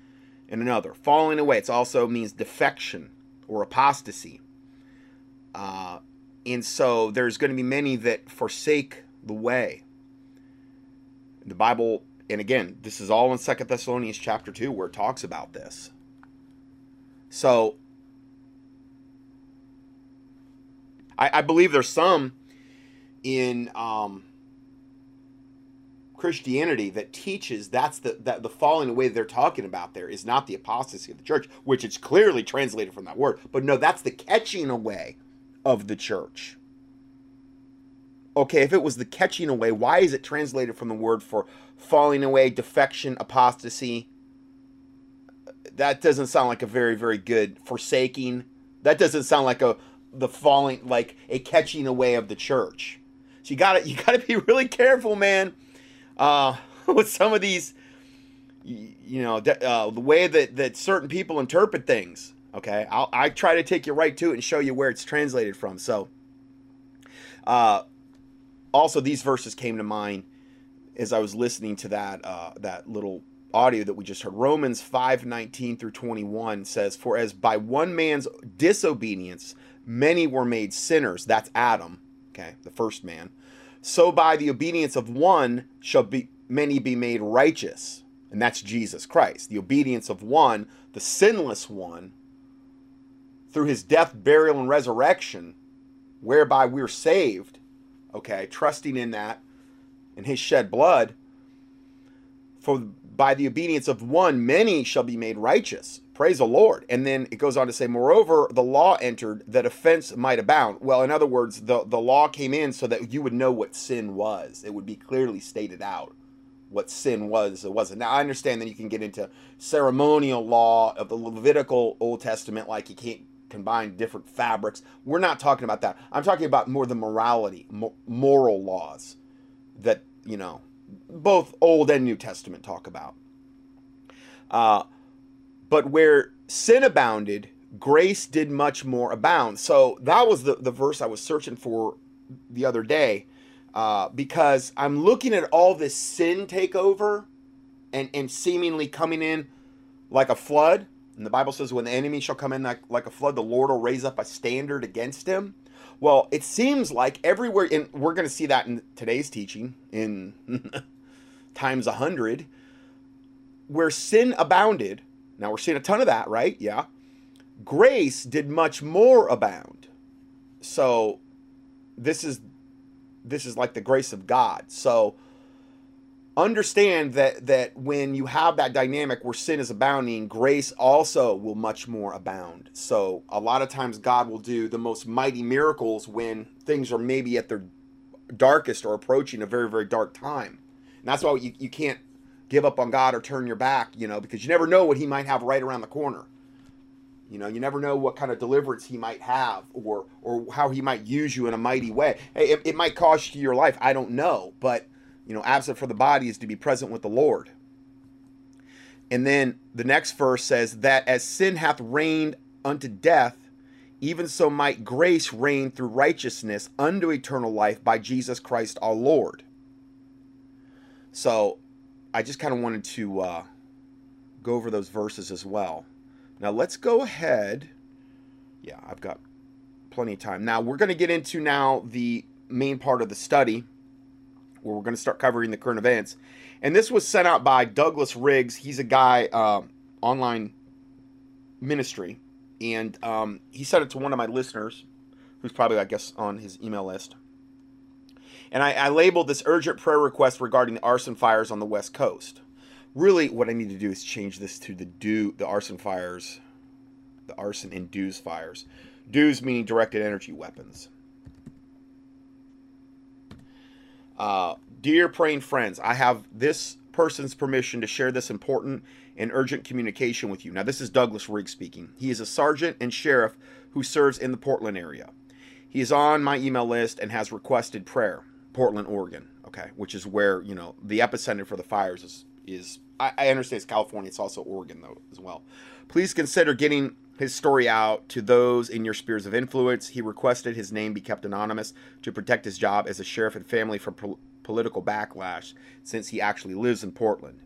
in another. Falling away, it also means defection or apostasy. Uh, and so there's going to be many that forsake the way. The Bible... And again, this is all in Second Thessalonians chapter two where it talks about this. So, I, I believe there's some in um, Christianity that teaches that's the, that the falling away they're talking about there is not the apostasy of the church, which it's clearly translated from that word. But no, that's the catching away of the church. Okay, if it was the catching away, why is it translated from the word for falling away, defection, apostasy? That doesn't sound like a very, very good forsaking. That doesn't sound like a the falling, like a catching away of the church. So you got to you got to be really careful, man, uh, with some of these, you, you know, uh, the way that that certain people interpret things. Okay, I'll, I try to take you right to it and show you where it's translated from. So, uh, also these verses came to mind as I was listening to that uh, that little audio that we just heard. Romans five nineteen through twenty-one says, "For as by one man's disobedience many were made sinners," that's Adam, okay, the first man, "so by the obedience of one shall be many be made righteous," and that's Jesus Christ. The obedience of one, the sinless one, through his death, burial, and resurrection, whereby we're saved, okay, trusting in that, and his shed blood. "For by the obedience of one, many shall be made righteous." Praise the Lord. And then it goes on to say, "Moreover, the law entered that offense might abound." Well, in other words, the, the law came in so that you would know what sin was. It would be clearly stated out what sin was or wasn't. Now, I understand that you can get into ceremonial law of the Levitical Old Testament, like you can't combine different fabrics. We're not talking about that. I'm talking about more the morality, moral laws that, you know, both Old and New Testament talk about. Uh, but where sin abounded, grace did much more abound. So that was the, the verse I was searching for the other day, uh, because I'm looking at all this sin takeover and, and seemingly coming in like a flood. And the Bible says, when the enemy shall come in like, like a flood, the Lord will raise up a standard against him. Well, it seems like everywhere, and we're going to see that in today's teaching, in times a hundred, where sin abounded. Now, we're seeing a ton of that, right? Yeah. Grace did much more abound. So, this is, this is like the grace of God. So, understand that, that when you have that dynamic where sin is abounding, grace also will much more abound. So a lot of times God will do the most mighty miracles when things are maybe at their darkest or approaching a very, very dark time. And that's why you, you can't give up on God or turn your back, you know, because you never know what he might have right around the corner. You know, you never know what kind of deliverance he might have, or, or how he might use you in a mighty way. Hey, it, it might cost you your life. I don't know, but... You know, absent from the body is to be present with the Lord. And then the next verse says that as sin hath reigned unto death, even so might grace reign through righteousness unto eternal life by Jesus Christ our Lord. So I just kind of wanted to uh, go over those verses as well. Now let's go ahead. Yeah, I've got plenty of time. Now we're going to get into now the main part of the study, where we're going to start covering the current events. And this was sent out by Douglas Riggs. He's a guy, uh, online ministry. And um, he sent it to one of my listeners, who's probably, I guess, on his email list. And I, I labeled this urgent prayer request regarding the arson fires on the West Coast. Really, what I need to do is change this to the do the arson fires, the arson and dues fires. Dues meaning directed energy weapons. Uh, dear praying friends, I have this person's permission to share this important and urgent communication with you. Now, this is Douglas Riggs speaking. He is a sergeant and sheriff who serves in the Portland area. He is on my email list and has requested prayer. Portland, Oregon, okay, which is where, you know, the epicenter for the fires is, is I, I understand it's California. It's also Oregon, though, as well. Please consider getting his story out to those in your spheres of influence. He requested his name be kept anonymous to protect his job as a sheriff and family from pol- political backlash, since he actually lives in Portland.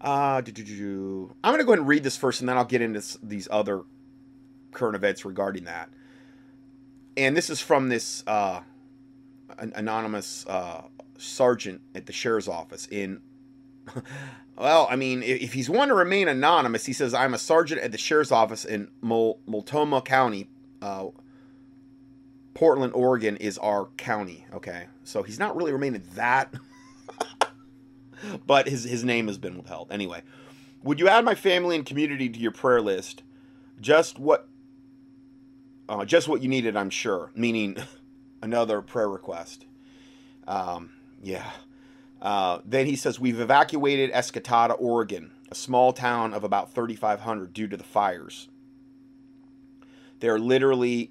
Uh, do, do, do. I'm going to go ahead and read this first, and then I'll get into this, these other current events regarding that. And this is from this uh, an anonymous uh, sergeant at the sheriff's office in... Well, I mean, if he's one to remain anonymous, he says, I'm a sergeant at the sheriff's office in Mul- Multnomah County. Uh, Portland, Oregon is our county. Okay. So he's not really remaining that, but his, his name has been withheld. Anyway, would you add my family and community to your prayer list? Just what, uh, just what you needed, I'm sure. Meaning another prayer request. Um, yeah. Uh, then he says, we've evacuated Escatata, Oregon, a small town of about thirty-five hundred due to the fires. They're literally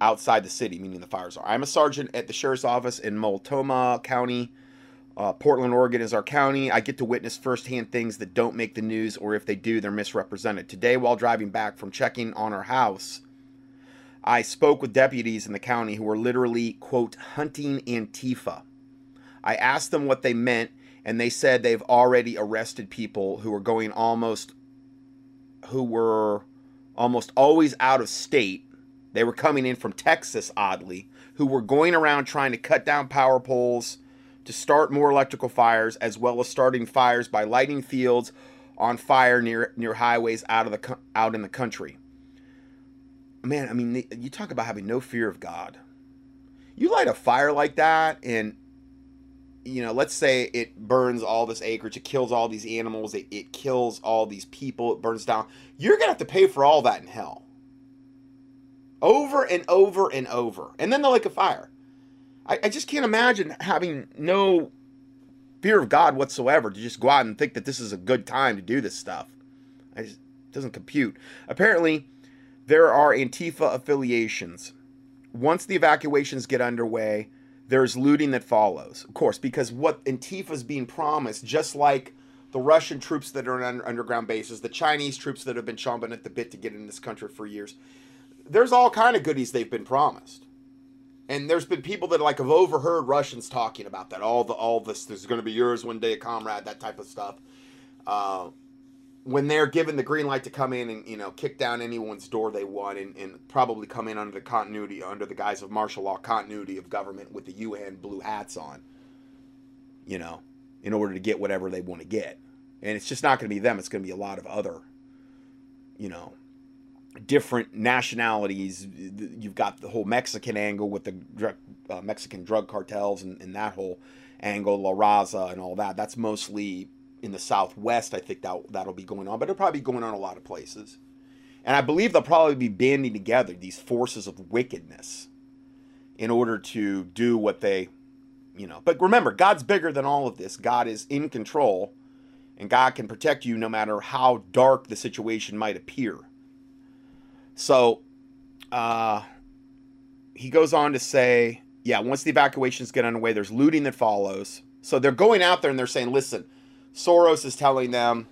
outside the city, meaning the fires are. I'm a sergeant at the sheriff's office in Multnomah County. Uh, Portland, Oregon is our county. I get to witness firsthand things that don't make the news, or if they do, they're misrepresented. Today, while driving back from checking on our house, I spoke with deputies in the county who were literally, quote, hunting Antifa. I asked them what they meant, and they said they've already arrested people who were going almost, who were almost always out of state. They were coming in from Texas, oddly, who were going around trying to cut down power poles to start more electrical fires, as well as starting fires by lighting fields on fire near near highways out of the out in the country. Man, I mean, you talk about having no fear of God. You light a fire like that, and you know, let's say it burns all this acreage, it kills all these animals, it, it kills all these people, it burns down. You're going to have to pay for all that in hell. Over and over and over. And then the lake of fire. I, I just can't imagine having no fear of God whatsoever to just go out and think that this is a good time to do this stuff. I just, it doesn't compute. Apparently, there are Antifa affiliations. Once the evacuations get underway, there's looting that follows, of course, because what Antifa is being promised, just like the Russian troops that are on underground bases, the Chinese troops that have been chomping at the bit to get in this country for years, there's all kind of goodies they've been promised. And there's been people that like have overheard Russians talking about that, all the all this, this is going to be yours one day, comrade, that type of stuff. Uh, when they're given the green light to come in and, you know, kick down anyone's door they want, and, and probably come in under the continuity, under the guise of martial law, continuity of government with the U N blue hats on, you know, in order to get whatever they want to get. And it's just not going to be them. It's going to be a lot of other, you know, different nationalities. You've got the whole Mexican angle with the drug, uh, Mexican drug cartels and, and that whole angle, La Raza and all that. That's mostly in the Southwest, I think that, that'll be going on, but it'll probably be going on a lot of places. And I believe they'll probably be banding together these forces of wickedness in order to do what they, you know. But remember, God's bigger than all of this. God is in control, and God can protect you no matter how dark the situation might appear. So uh, he goes on to say, yeah, once the evacuations get underway, there's looting that follows. So they're going out there and they're saying, listen, Soros is telling them,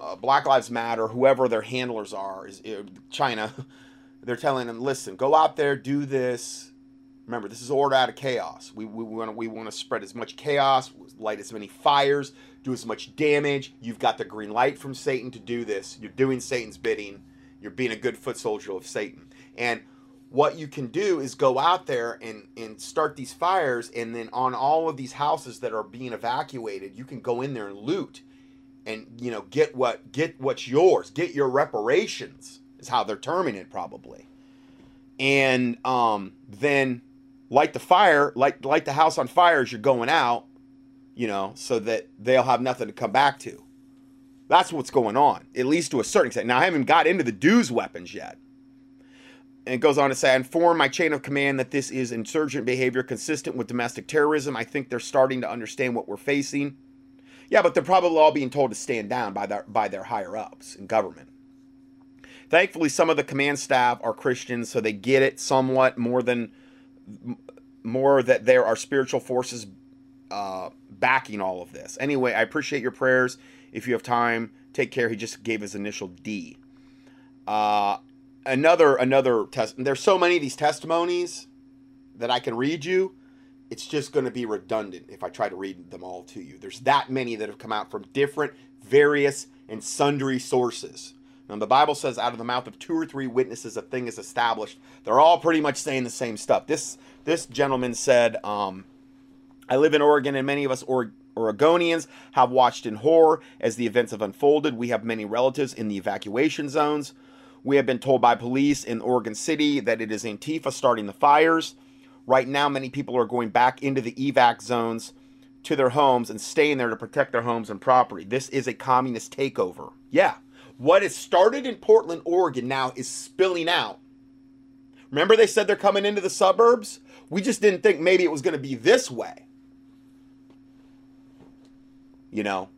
uh, Black Lives Matter, whoever their handlers are, is China, they're telling them, listen, go out there, do this. Remember, this is order out of chaos. We we want to we want to spread as much chaos, light as many fires, do as much damage. You've got the green light from Satan to do this. You're doing Satan's bidding. You're being a good foot soldier of Satan. And what you can do is go out there and, and start these fires, and then on all of these houses that are being evacuated, you can go in there and loot and, you know, get what get what's yours. Get your reparations is how they're terming it, probably. And um, then light the fire, light, light the house on fire as you're going out, you know, so that they'll have nothing to come back to. That's what's going on, at least to a certain extent. Now, I haven't got into the dues weapons yet. And it goes on to say, I inform my chain of command that this is insurgent behavior consistent with domestic terrorism. I think they're starting to understand what we're facing. Yeah, but they're probably all being told to stand down by their, by their higher-ups in government. Thankfully, some of the command staff are Christians, so they get it somewhat more than... more that there are spiritual forces uh, backing all of this. Anyway, I appreciate your prayers. If you have time, take care. He just gave his initial D. Uh, another another test. There's so many of these testimonies that I can read you. It's just going to be redundant if I try to read them all to you. There's that many that have come out from different, various, and sundry sources. Now, the Bible says out of the mouth of two or three witnesses, a thing is established. They're all pretty much saying the same stuff. This this gentleman said, um, I live in Oregon, and many of us or Oregonians have watched in horror as the events have unfolded. We have many relatives in the evacuation zones. We have been told by police in Oregon City that it is Antifa starting the fires. Right now, many people are going back into the evac zones to their homes and staying there to protect their homes and property. This is a communist takeover. Yeah. What has started in Portland, Oregon now is spilling out. Remember they said they're coming into the suburbs? We just didn't think maybe it was going to be this way. You know,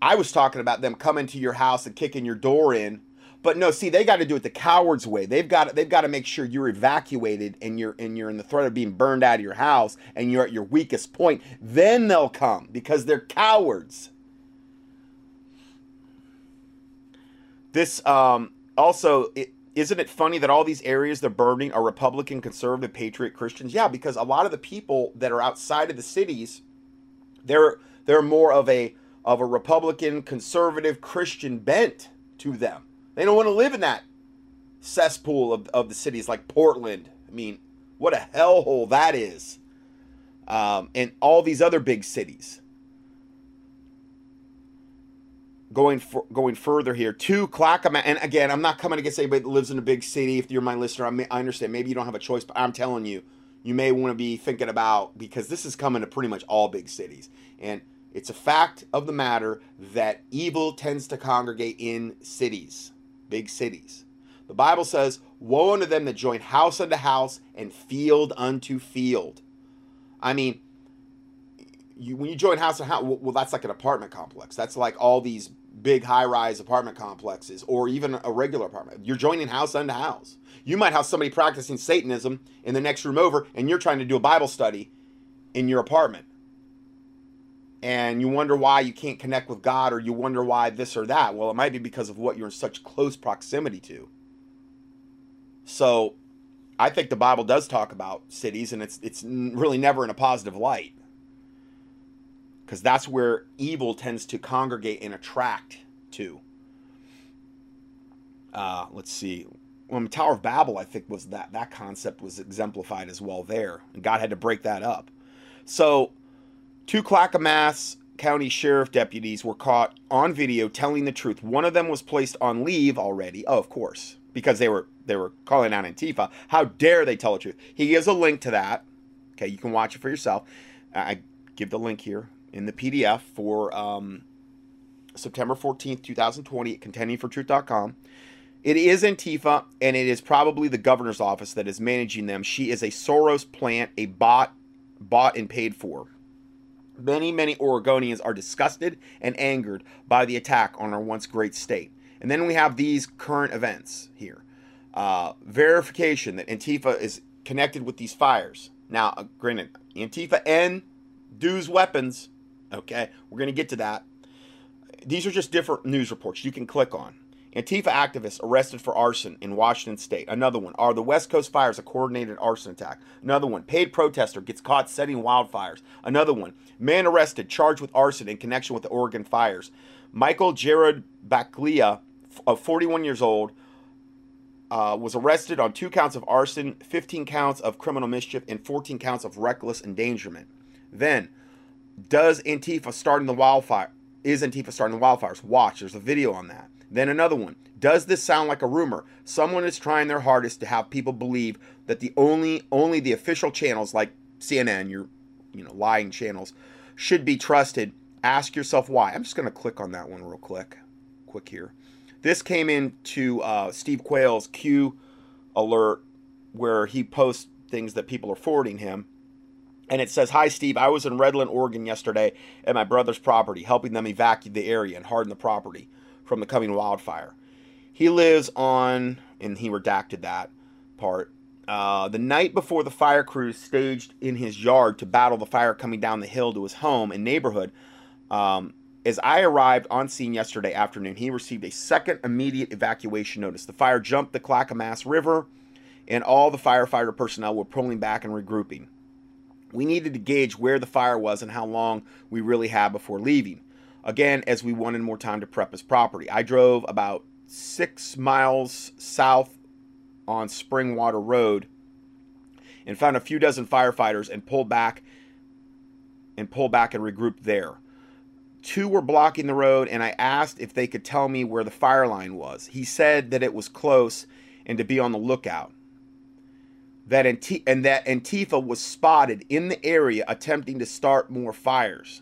I was talking about them coming to your house and kicking your door in. But no, see, they got to do it the coward's way. They've got to, they've got to make sure you're evacuated and you're, and you're in the threat of being burned out of your house and you're at your weakest point. Then they'll come because they're cowards. This um, also, it, isn't it funny that all these areas they're burning are Republican, conservative, patriot Christians? Yeah, because a lot of the people that are outside of the cities, they're they're more of a of a Republican, conservative, Christian bent to them. They don't want to live in that cesspool of of the cities like Portland. I mean, what a hellhole that is, um, and all these other big cities. Going for, going further here, to Clackamas, and again, I'm not coming against anybody that lives in a big city. If you're my listener, I, may, I understand. Maybe you don't have a choice, but I'm telling you, you may want to be thinking about, because this is coming to pretty much all big cities. And it's a fact of the matter that evil tends to congregate in cities, big cities. The Bible says, woe unto them that join house unto house and field unto field. I mean, you, when you join house unto house, well, well, that's like an apartment complex. That's like all these big high-rise apartment complexes, or even a regular apartment. You're joining house unto house. You might have somebody practicing Satanism in the next room over, and you're trying to do a Bible study in your apartment. And you wonder why you can't connect with God, or you wonder why this or that. Well, it might be because of what you're in such close proximity to. So I think the Bible does talk about cities, and it's it's really never in a positive light. Because that's where evil tends to congregate and attract to. Uh, let's see. Well, the Tower of Babel, I think, was that that concept was exemplified as well there. And God had to break that up. So, two Clackamas County Sheriff deputies were caught on video telling the truth. One of them was placed on leave already. Oh, of course. Because they were, they were calling out Antifa. How dare they tell the truth? He gives a link to that. Okay, you can watch it for yourself. I give the link here in the P D F for um, September fourteenth, two thousand twenty at contending for truth dot com. It is Antifa, and it is probably the governor's office that is managing them. She is a Soros plant, a bot bought and paid for. Many, many Oregonians are disgusted and angered by the attack on our once great state. And then we have these current events here. Uh, verification that Antifa is connected with these fires. Now, uh, granted, Antifa and dues weapons. Okay, we're going to get to that. These are just different news reports you can click on. Antifa activists arrested for arson in Washington State. Another one. Are the West Coast fires a coordinated arson attack? Another one. Paid protester gets caught setting wildfires. Another one. Man arrested charged with arson in connection with the Oregon fires. Michael Jared Baklia, of forty-one years old, uh, was arrested on two counts of arson, fifteen counts of criminal mischief, and fourteen counts of reckless endangerment. Then, does Antifa starting the wildfire? Is Antifa starting the wildfires? Watch. There's a video on that. Then another one. Does this sound like a rumor? Someone is trying their hardest to have people believe that the only only the official channels like C N N, your you know lying channels, should be trusted. Ask yourself why. I'm just going to click on that one real quick. Quick here. This came into uh, Steve Quayle's Q alert where he posts things that people are forwarding him. And it says, "Hi, Steve. I was in Redland, Oregon yesterday at my brother's property, helping them evacuate the area and harden the property from the coming wildfire. He lives on," and he redacted that part, uh, "the night before the fire crews staged in his yard to battle the fire coming down the hill to his home and neighborhood. Um, as I arrived on scene yesterday afternoon, he received a second immediate evacuation notice. The fire jumped the Clackamas River, and all the firefighter personnel were pulling back and regrouping. We needed to gauge where the fire was and how long we really had before leaving. Again, as we wanted more time to prep his property. I drove about six miles south on Springwater Road and found a few dozen firefighters and pulled back and pulled back and regrouped there. Two were blocking the road, and I asked if they could tell me where the fire line was. He said that it was close and to be on the lookout. That Antifa, and that Antifa was spotted in the area attempting to start more fires."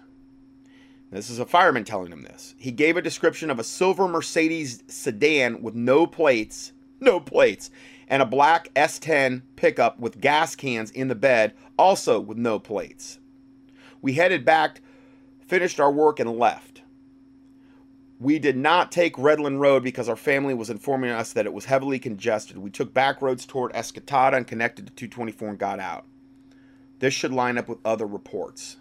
This is a fireman telling him this. "He gave a description of a silver Mercedes sedan with no plates, no plates, and a black S ten pickup with gas cans in the bed, also with no plates. We headed back, finished our work, and left. We did not take Redland Road because our family was informing us that it was heavily congested. We took back roads toward Escatada and connected to two twenty-four and got out. This should line up with other reports."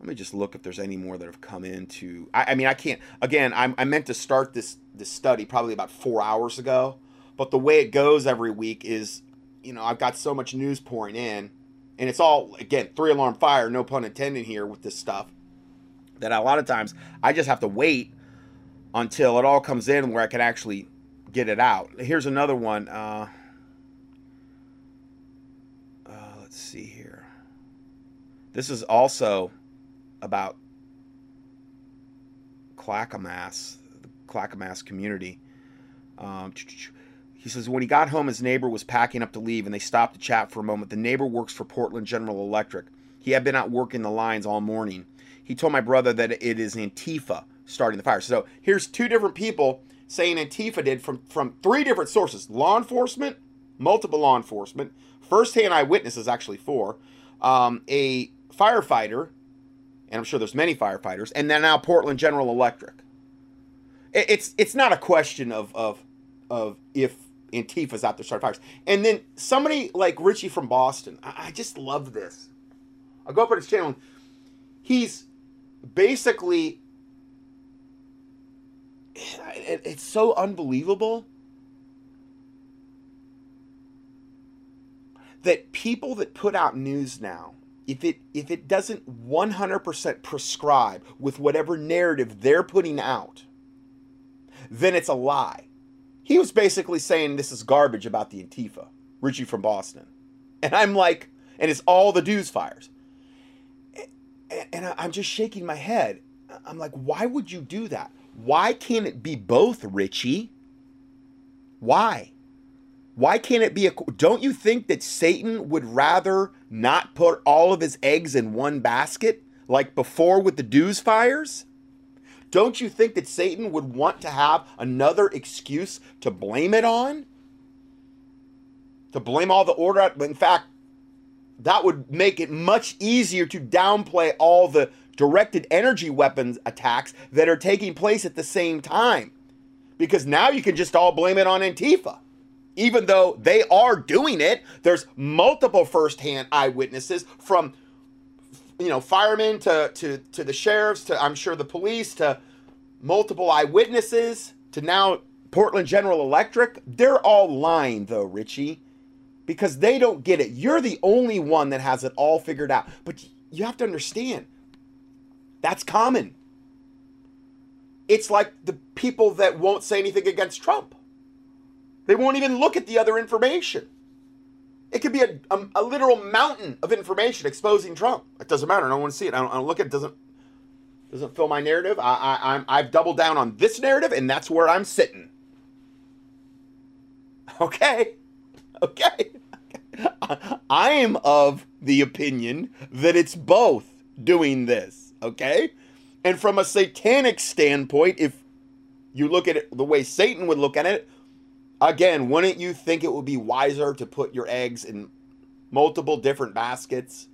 Let me just look if there's any more that have come into... I, I mean, I can't... Again, I'm, I meant to start this, this study probably about four hours ago. But the way it goes every week is, you know, I've got so much news pouring in. And it's all, again, three-alarm fire, no pun intended here with this stuff. That a lot of times I just have to wait until it all comes in where I can actually get it out. Here's another one. Uh, uh, let's see here. This is also about Clackamas, the Clackamas community. Um, he says, "When he got home, his neighbor was packing up to leave, and they stopped to chat for a moment. The neighbor works for Portland General Electric. He had been out working the lines all morning. He told my brother that it is Antifa starting the fire." So here's two different people saying Antifa did from, from three different sources. Law enforcement, multiple law enforcement, first-hand eyewitnesses, actually four, um, a firefighter, and I'm sure there's many firefighters, and then now Portland General Electric. It, it's it's not a question of, of, of if Antifa's out there starting fires. And then somebody like Richie from Boston, I, I just love this. I'll go up on his channel, and he's basically... It's so unbelievable that people that put out news now, if it if it doesn't one hundred percent prescribe with whatever narrative they're putting out, then it's a lie. He was basically saying this is garbage about the Antifa, Richie from Boston. And I'm like, and it's all the Dews fires. And I'm just shaking my head. I'm like, why would you do that? Why can't it be both, Richie? Why? Why can't it be a... Don't you think that Satan would rather not put all of his eggs in one basket, like before with the Dews fires? Don't you think that Satan would want to have another excuse to blame it on? To blame all the order... In fact, that would make it much easier to downplay all the... directed energy weapons attacks that are taking place at the same time. Because now you can just all blame it on Antifa. Even though they are doing it, there's multiple first-hand eyewitnesses from, you know, firemen to, to, to the sheriffs, to I'm sure the police, to multiple eyewitnesses to now Portland General Electric. They're all lying, though, Richie, because they don't get it. You're the only one that has it all figured out. But you have to understand, that's common. It's like the people that won't say anything against Trump. They won't even look at the other information. It could be a, a, a literal mountain of information exposing Trump. It doesn't matter. I don't want to see it. I don't, I don't look at it. It doesn't, doesn't fill my narrative. I, I, I'm, I've doubled down on this narrative, and that's where I'm sitting. Okay. Okay. I am of the opinion that it's both doing this. Okay. And from a satanic standpoint, if you look at it the way Satan would look at it, again, wouldn't you think it would be wiser to put your eggs in multiple different baskets?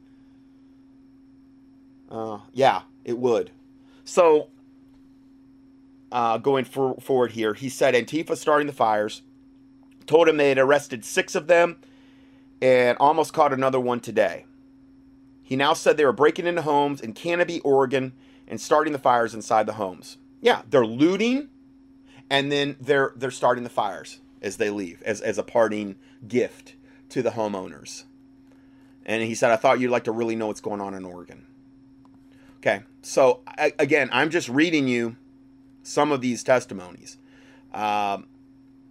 Uh, yeah, it would. So, uh, going for, forward here, he said Antifa starting the fires, told him they had arrested six of them, and almost caught another one today. He now said they were breaking into homes in Canopy, Oregon, and starting the fires inside the homes. Yeah, they're looting, and then they're they're starting the fires as they leave, as, as a parting gift to the homeowners. And he said, I thought you'd like to really know what's going on in Oregon. Okay, so I, again, I'm just reading you some of these testimonies. Um,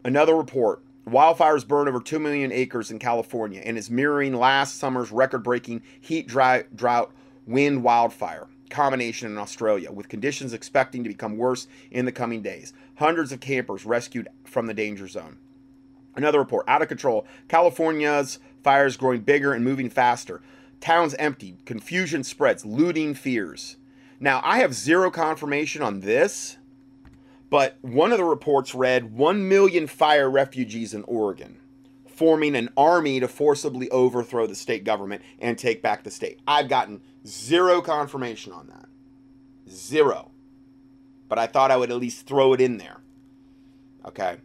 another report. Wildfires burn over two million acres in California and is mirroring last summer's record-breaking heat, dry, drought, wind wildfire combination in Australia, with conditions expecting to become worse in the coming days. Hundreds of campers rescued from the danger zone. Another report, out of control. California's fires growing bigger and moving faster. Towns emptied. Confusion spreads. Looting fears. Now, I have zero confirmation on this, but one of the reports read one million fire refugees in Oregon, forming an army to forcibly overthrow the state government and take back the state. I've gotten zero confirmation on that. Zero. But I thought I would at least throw it in there. Okay.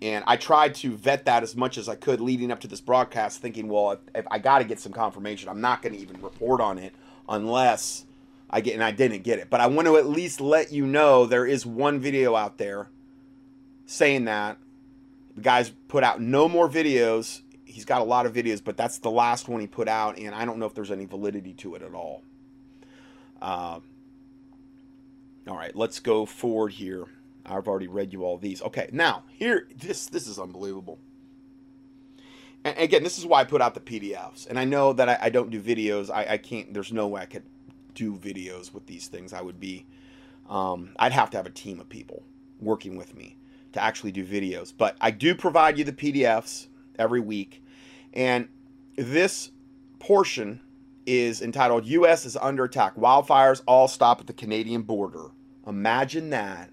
And I tried to vet that as much as I could leading up to this broadcast, thinking, well, if, if I got to get some confirmation, I'm not going to even report on it unless I get, and I didn't get it. But I want to at least let you know there is one video out there saying that. The guy's put out no more videos. He's got a lot of videos, but that's the last one he put out, and I don't know if there's any validity to it at all. Um, all right, let's go forward here. I've already read you all these. Okay, now, here, this this is unbelievable. And again, this is why I put out the P D Fs. And I know that I, I don't do videos. I, I can't, there's no way I could do videos with these things. I would be, um, I'd have to have a team of people working with me to actually do videos. But I do provide you the P D Fs every week. And this portion is entitled, U S is under attack. Wildfires all stop at the Canadian border. Imagine that.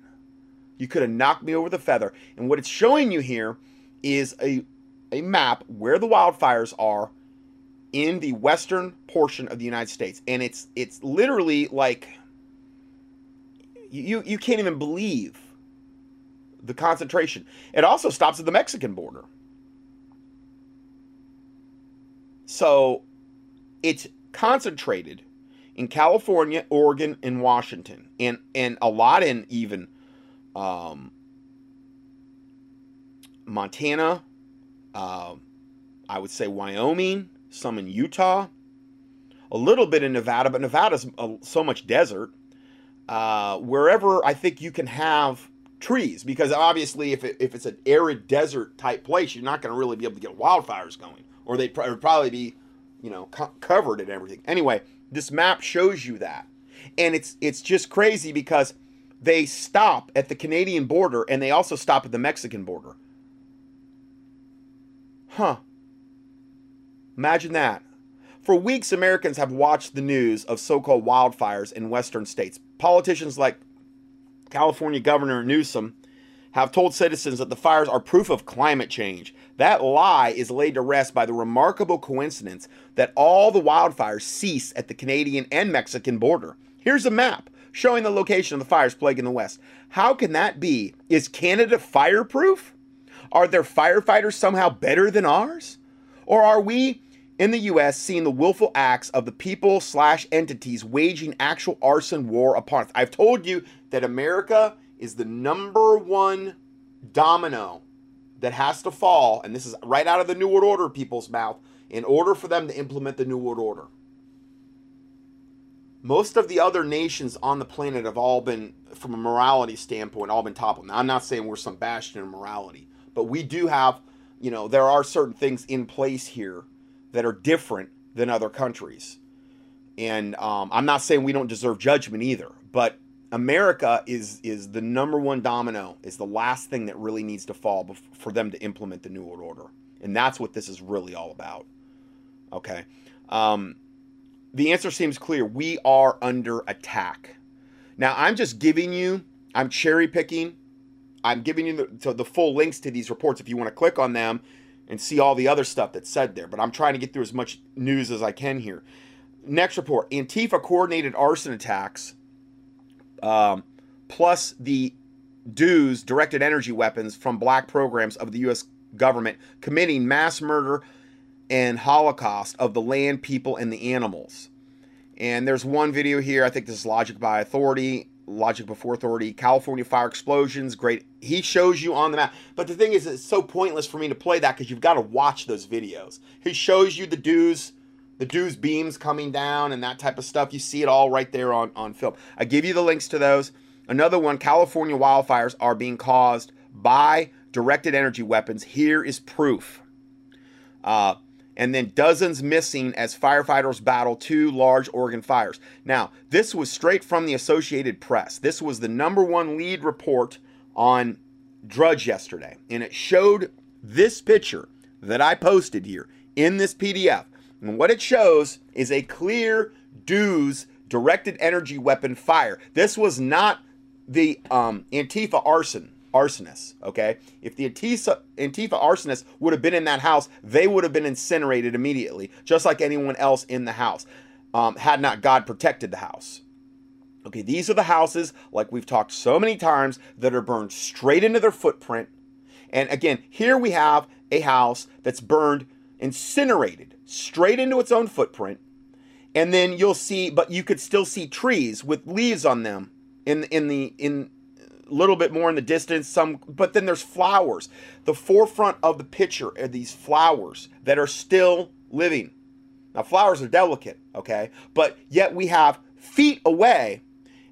You could have knocked me over the feather. And what it's showing you here is a, a map where the wildfires are in the western portion of the United States. And it's it's literally like, you, you can't even believe the concentration. It also stops at the Mexican border. So it's concentrated in California, Oregon, and Washington, and and a lot in even um, Montana, uh, I would say Wyoming, some in Utah, a little bit in Nevada, but Nevada's uh, so much desert. Uh, wherever I think you can have trees, because obviously if, it, if it's an arid desert type place, you're not going to really be able to get wildfires going. Or they'd pr- probably be, you know, co- covered in everything. Anyway, this map shows you that. And it's it's just crazy because they stop at the Canadian border and they also stop at the Mexican border. Huh. Imagine that. For weeks, Americans have watched the news of so-called wildfires in western states. Politicians like California Governor Newsom have told citizens that the fires are proof of climate change. That lie is laid to rest by the remarkable coincidence that all the wildfires cease at the Canadian and Mexican border. Here's a map showing the location of the fires plaguing the West. How can that be? Is Canada fireproof? Are their firefighters somehow better than ours? Or are we in the U S seen the willful acts of the people slash entities waging actual arson war upon us. I've told you that America is the number one domino that has to fall, and this is right out of the New World Order people's mouth, in order for them to implement the New World Order. Most of the other nations on the planet have all been, from a morality standpoint, all been toppled. Now, I'm not saying we're some bastion of morality, but we do have, you know, there are certain things in place here that are different than other countries. And um, I'm not saying we don't deserve judgment either, but America is is the number one domino, is the last thing that really needs to fall for them to implement the New World Order. And that's what this is really all about. Okay. Um, the answer seems clear. We are under attack. Now, I'm just giving you, I'm cherry picking. I'm giving you the, to the full links to these reports if you want to click on them and see all the other stuff that's said there. But I'm trying to get through as much news as I can here. Next report, Antifa coordinated arson attacks. Um, plus the dues, directed energy weapons from black programs of the U S government, committing mass murder and Holocaust of the land, people, and the animals. And there's one video here. I think this is Logic by Authority, Logic Before Authority, California fire explosions. Great. He shows you on the map. But the thing is, it's so pointless for me to play that because you've got to watch those videos. He shows you the dues. The dude's beams coming down and that type of stuff. You see it all right there on, on film. I give you the links to those. Another one, California wildfires are being caused by directed energy weapons. Here is proof. Uh, and then dozens missing as firefighters battle two large Oregon fires. Now, this was straight from the Associated Press. This was the number one lead report on Drudge yesterday. And it showed this picture that I posted here in this P D F. And what it shows is a clear dues directed energy weapon fire. This was not the um, Antifa arson arsonists, okay? If the Antifa, Antifa arsonists would have been in that house, they would have been incinerated immediately, just like anyone else in the house, um, had not God protected the house. Okay, these are the houses, like we've talked so many times, that are burned straight into their footprint. And again, here we have a house that's burned, incinerated, straight into its own footprint. And then you'll see, but you could still see trees with leaves on them in in the in a little bit more in the distance, some, but then there's flowers. The forefront of the picture are these flowers that are still living. Now, flowers are delicate, okay, but yet we have feet away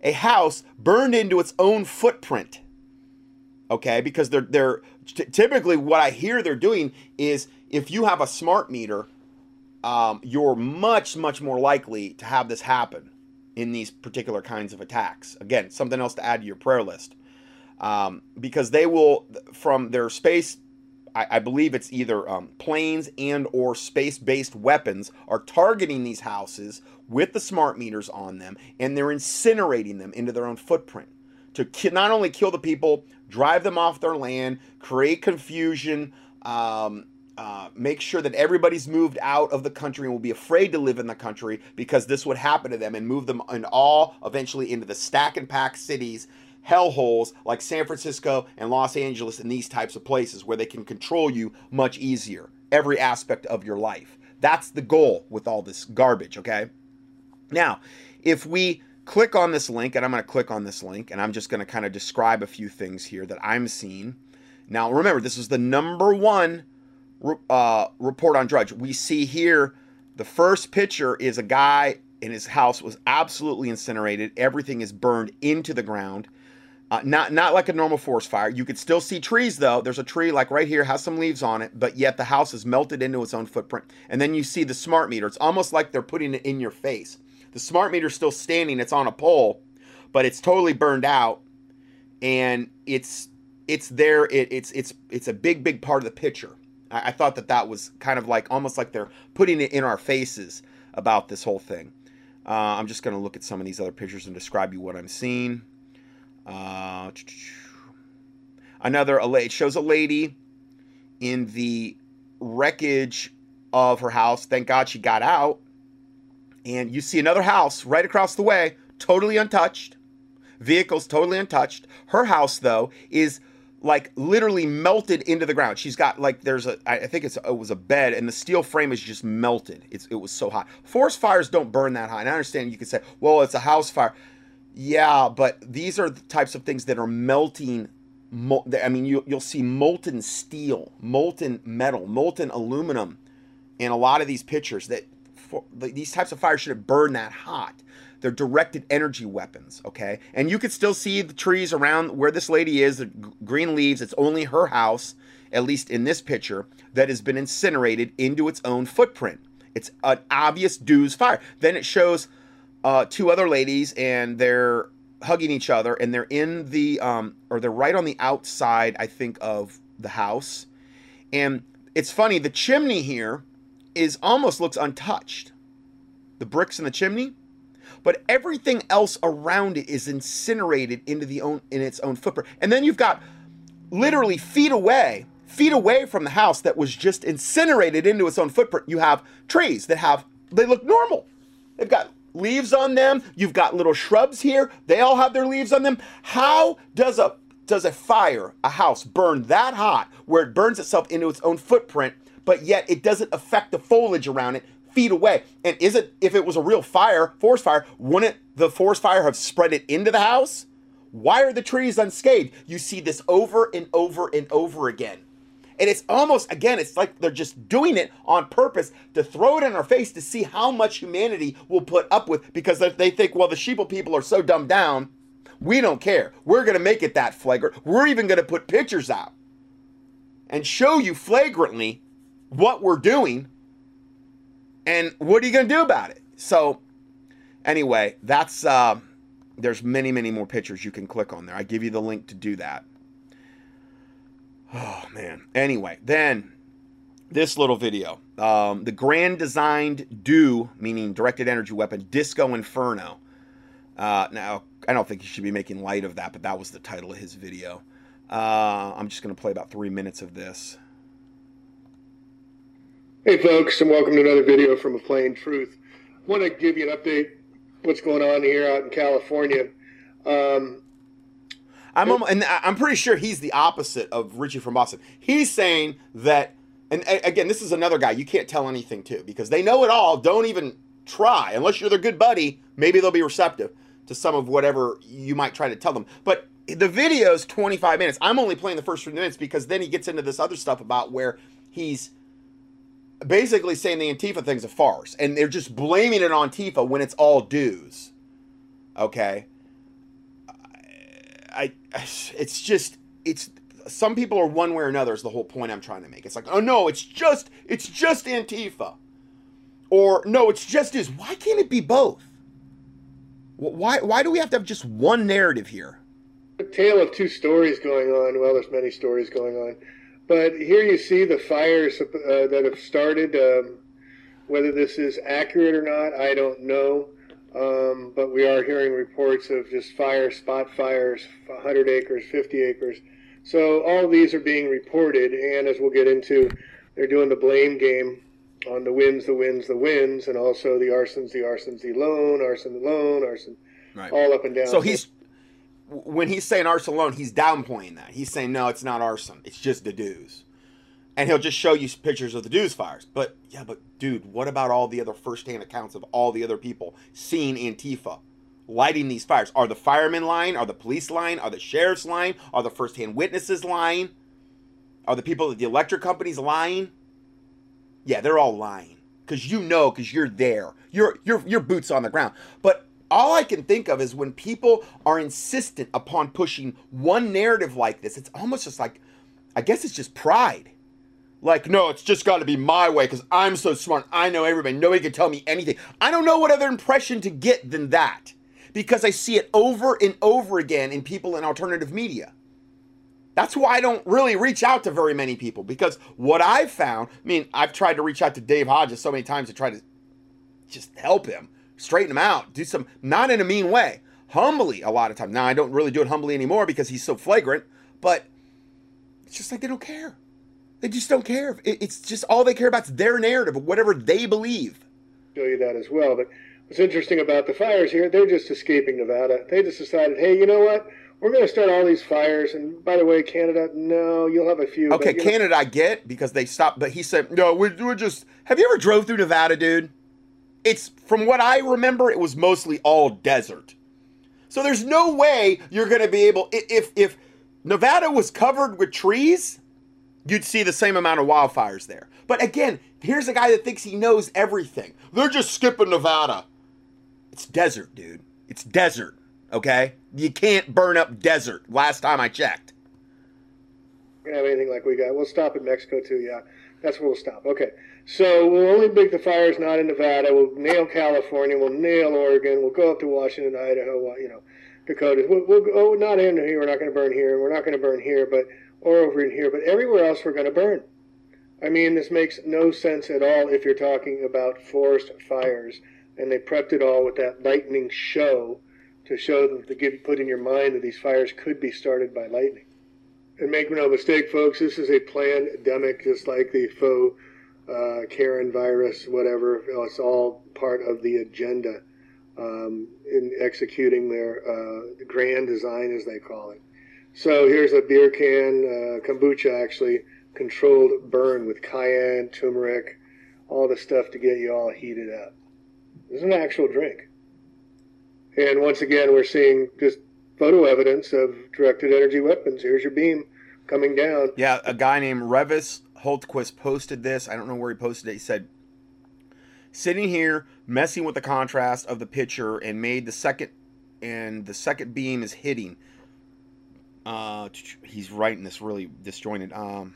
a house burned into its own footprint, okay? Because they're they're t- typically what I hear they're doing is, if you have a smart meter, um, you're much, much more likely to have this happen in these particular kinds of attacks. Again, something else to add to your prayer list. Um, because they will, from their space, I, I believe it's either um, planes and or space-based weapons are targeting these houses with the smart meters on them, and they're incinerating them into their own footprint to ki- not only kill the people, drive them off their land, create confusion, um... Uh, make sure that everybody's moved out of the country and will be afraid to live in the country because this would happen to them and move them and all eventually into the stack and pack cities, hellholes like San Francisco and Los Angeles and these types of places where they can control you much easier, every aspect of your life. That's the goal with all this garbage, okay? Now, if we click on this link, and I'm going to click on this link, and I'm just going to kind of describe a few things here that I'm seeing. Now, remember, this is the number one Uh, report on Drudge. We see here the first picture is a guy in his house was absolutely incinerated. Everything is burned into the ground. Uh, not not like a normal forest fire. You could still see trees though. There's a tree like right here, has some leaves on it, but yet the house is melted into its own footprint. And then you see the smart meter. It's almost like they're putting it in your face. The smart meter's still standing. It's on a pole, but it's totally burned out, and it's it's there. It, it's it's it's a big big part of the picture. I thought that that was kind of like, almost like they're putting it in our faces about this whole thing. Uh, I'm just going to look at some of these other pictures and describe you what I'm seeing. Uh, another, it shows a lady in the wreckage of her house. Thank God she got out. And you see another house right across the way, totally untouched. Vehicles totally untouched. Her house, though, is like literally melted into the ground. She's got like, there's a, I think it's, it was a bed and the steel frame is just melted. It's, it was so hot. Forest fires don't burn that high. And I understand you could say, well, it's a house fire. Yeah, but these are the types of things that are melting. I mean, you, you'll see molten steel, molten metal, molten aluminum in a lot of these pictures. That for, these types of fires shouldn't burn that hot. They're directed energy weapons, okay? And you could still see the trees around where this lady is, the green leaves. It's only her house, at least in this picture, that has been incinerated into its own footprint. It's an obvious dues fire. Then it shows uh, two other ladies, and they're hugging each other, and they're in the um or they're right on the outside, I think, of the house. And it's funny, the chimney here is almost looks untouched, the bricks in the chimney, but everything else around it is incinerated into the own in its own footprint. And then you've got literally feet away feet away from the house that was just incinerated into its own footprint, you have trees that have, they look normal, they've got leaves on them. You've got little shrubs here. They all have their leaves on them. How does a does a fire, a house, burn that hot where it burns itself into its own footprint, but yet it doesn't affect the foliage around it feet away? And is it, if it was a real fire, forest fire, wouldn't the forest fire have spread it into the house? Why are the trees unscathed? You see this over and over and over again. And it's almost, again, it's like they're just doing it on purpose to throw it in our face to see how much humanity will put up with, because they think, well, the sheeple people are so dumbed down, we don't care. We're going to make it that flagrant. We're even going to put pictures out and show you flagrantly what we're doing. And what are you going to do about it? So anyway, that's, uh, there's many, many more pictures you can click on there. I give you the link to do that. Oh, man. Anyway, then this little video, um, the grand designed do, meaning directed energy weapon, Disco Inferno. Uh, now, I don't think he should be making light of that, but that was the title of his video. Uh, I'm just going to play about three minutes of this. Hey, folks, and welcome to another video from A Plain Truth. I want to give you an update what's going on here out in California. Um, I'm almost, and I'm pretty sure he's the opposite of Richie from Boston. He's saying that, and again, this is another guy you can't tell anything to because they know it all. Don't even try unless you're their good buddy. Maybe they'll be receptive to some of whatever you might try to tell them. But the video's twenty-five minutes. I'm only playing the first three minutes because then he gets into this other stuff about where he's basically saying the Antifa thing's a farce and they're just blaming it on Antifa when it's all dues. Okay. I, it's just, it's, some people are one way or another is the whole point I'm trying to make. It's like, oh no, it's just, it's just Antifa, or no, it's just his. Why can't it be both? Why, why do we have to have just one narrative here? A tale of two stories going on. Well, there's many stories going on, but here you see the fires uh, that have started. Um, whether this is accurate or not, I don't know. Um, but we are hearing reports of just fire, spot fires, one hundred acres, fifty acres. So all these are being reported, and as we'll get into, they're doing the blame game on the wins, the wins, the wins, and also the arsons, the arsons, the loan, arson, the loan, arson, right. All up and down. So he's, when he's saying arson alone, he's downplaying that. He's saying, no, it's not arson. It's just the dues. And he'll just show you pictures of the dues fires. But, yeah, but, dude, what about all the other firsthand accounts of all the other people seeing Antifa lighting these fires? Are the firemen lying? Are the police lying? Are the sheriffs lying? Are the firsthand witnesses lying? Are the people at the electric companies lying? Yeah, they're all lying. Because you know, because you're there. You're, you're, you're boots on the ground. But all I can think of is when people are insistent upon pushing one narrative like this, it's almost just like, I guess it's just pride. Like, no, it's just got to be my way because I'm so smart. I know everybody. Nobody can tell me anything. I don't know what other impression to get than that because I see it over and over again in people in alternative media. That's why I don't really reach out to very many people because what I've found, I mean, I've tried to reach out to Dave Hodges so many times to try to just help him, straighten him out, do some, not in a mean way, humbly a lot of times. Now, I don't really do it humbly anymore because he's so flagrant, but it's just like they don't care. They just don't care. It's just all they care about is their narrative, whatever they believe. Show you that as well. But what's interesting about the fires here, they're just escaping Nevada. They just decided, hey, you know what? we're going to start all these fires. And by the way, Canada, no, you'll have a few. Okay, but, Canada, know. I get because they stopped. But he said, no, we're, we're just. Have you ever drove through Nevada, dude? It's from what I remember, it was mostly all desert. So there's no way you're going to be able. If if Nevada was covered with trees, you'd see the same amount of wildfires there. But again, here's a guy that thinks he knows everything. They're just skipping Nevada. It's desert, dude. It's desert, okay? You can't burn up desert, last time I checked. We don't have anything like we got. We'll stop in Mexico, too, yeah. That's where we'll stop. Okay, so we'll only make the fires not in Nevada. We'll nail California. We'll nail Oregon. We'll go up to Washington, Idaho, you know, Dakota. We'll, we'll go not in here. We're not going to burn here. We're not going to burn here, but or over in here. But everywhere else, we're going to burn. I mean, this makes no sense at all if you're talking about forest fires. And they prepped it all with that lightning show to show them, to give, put in your mind that these fires could be started by lightning. And make no mistake, folks, this is a pandemic, just like the faux uh, Karen virus, whatever. It's all part of the agenda um, in executing their uh, grand design, as they call it. So here's a beer can, uh, kombucha actually, controlled burn with cayenne, turmeric, all the stuff to get you all heated up. It's an actual drink. And once again, we're seeing just photo evidence of directed energy weapons. Here's your beam coming down. Yeah, a guy named Revis Holtquist posted this. I don't know where he posted it. He said, sitting here messing with the contrast of the picture and made the second, and the second beam is hitting. Uh, he's writing this really disjointed. Um,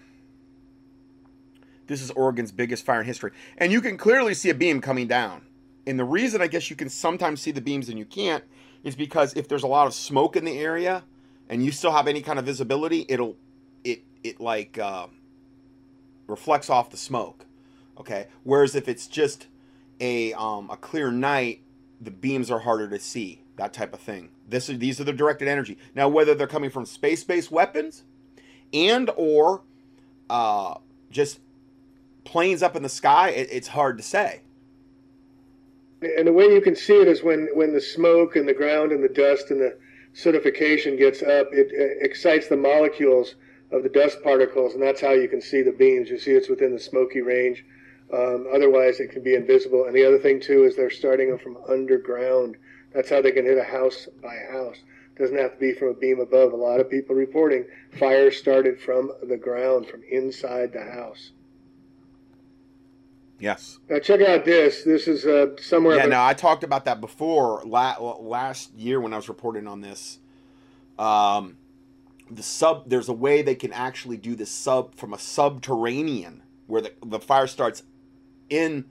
this is Oregon's biggest fire in history. And you can clearly see a beam coming down. And the reason I guess you can sometimes see the beams and you can't is because if there's a lot of smoke in the area and you still have any kind of visibility, it'll, it, it like uh, reflects off the smoke. Okay. Whereas if it's just a, um, a clear night, the beams are harder to see, that type of thing. This is, these are the directed energy. Now, whether they're coming from space-based weapons and, or uh, just planes up in the sky, it, it's hard to say. And the way you can see it is when, when the smoke and the ground and the dust and the solidification gets up, it, it excites the molecules of the dust particles, and that's how you can see the beams. You see it's within the smoky range. Um, otherwise, it can be invisible. And the other thing, too, is they're starting them from underground. That's how they can hit a house by house. It doesn't have to be from a beam above. A lot of people reporting fires started from the ground, from inside the house. Yes. Now check out this. This is uh, somewhere. Yeah, no, I talked about that before la last year when I was reporting on this. Um, the sub, there's a way they can actually do the sub from a subterranean where the, the fire starts in,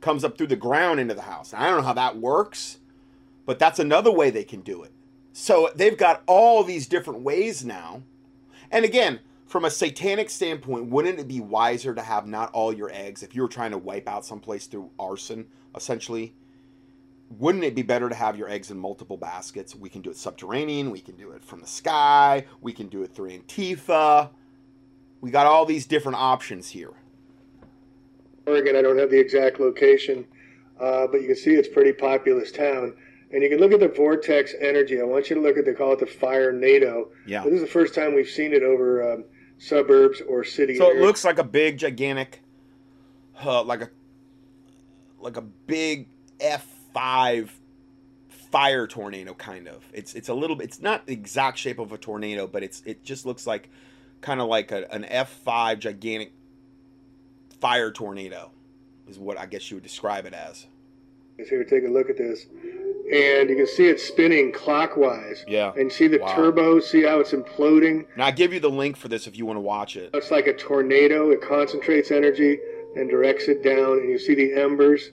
comes up through the ground into the house. And I don't know how that works, but that's another way they can do it. So they've got all these different ways now. And again, from a satanic standpoint, wouldn't it be wiser to have not all your eggs? If you were trying to wipe out someplace through arson, essentially, wouldn't it be better to have your eggs in multiple baskets? We can do it subterranean. We can do it from the sky. We can do it through Antifa. We got all these different options here. Oregon, I don't have the exact location, uh, but you can see it's a pretty populous town. And you can look at the vortex energy. I want you to look at, they call it the fire NATO. Yeah. This is the first time we've seen it over um, suburbs or city. So it looks like a big, gigantic, uh, like a like a big F five fire tornado, kind of. It's it's a little bit. It's not the exact shape of a tornado, but it's it just looks like kind of like a, an F five gigantic fire tornado is what I guess you would describe it as. So here, take a look at this, and you can see it spinning clockwise. Yeah. And see the wow. turbo. See how it's imploding. Now I give you the link for this if you want to watch it. It's like a tornado. It concentrates energy and directs it down, and you see the embers.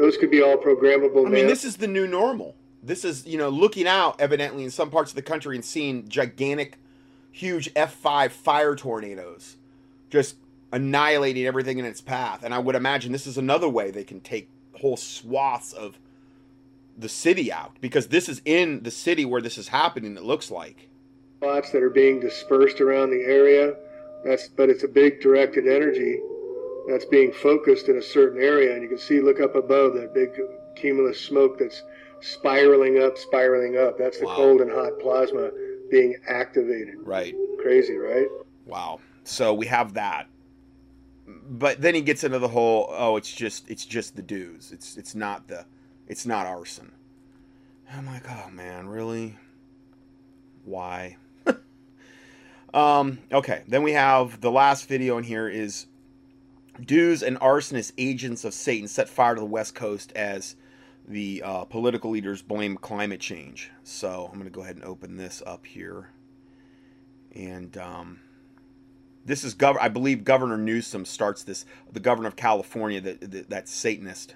Those could be all programmable. I now. mean, this is the new normal. This is, you know, looking out evidently in some parts of the country and seeing gigantic, huge F five fire tornadoes, just annihilating everything in its path. And I would imagine this is another way they can take whole swaths of the city out, because this is in the city where this is happening. It looks like spots that are being dispersed around the area. That's, but it's a big directed energy that's being focused in a certain area, and you can see, look up above, that big cumulus smoke that's spiraling up, spiraling up. That's the wow. cold and hot plasma being activated. Right. Crazy, right? Wow. So we have that. But then he gets into the whole, oh, it's just it's just the dues. It's it's not the it's not arson. I'm like, oh man, really? Why? um, okay, then we have the last video in here is dues and arsonists, agents of Satan, set fire to the West Coast as the uh, political leaders blame climate change. So I'm going to go ahead and open this up here. And um, this is, gov- I believe Governor Newsom starts this, the governor of California, the, the, that Satanist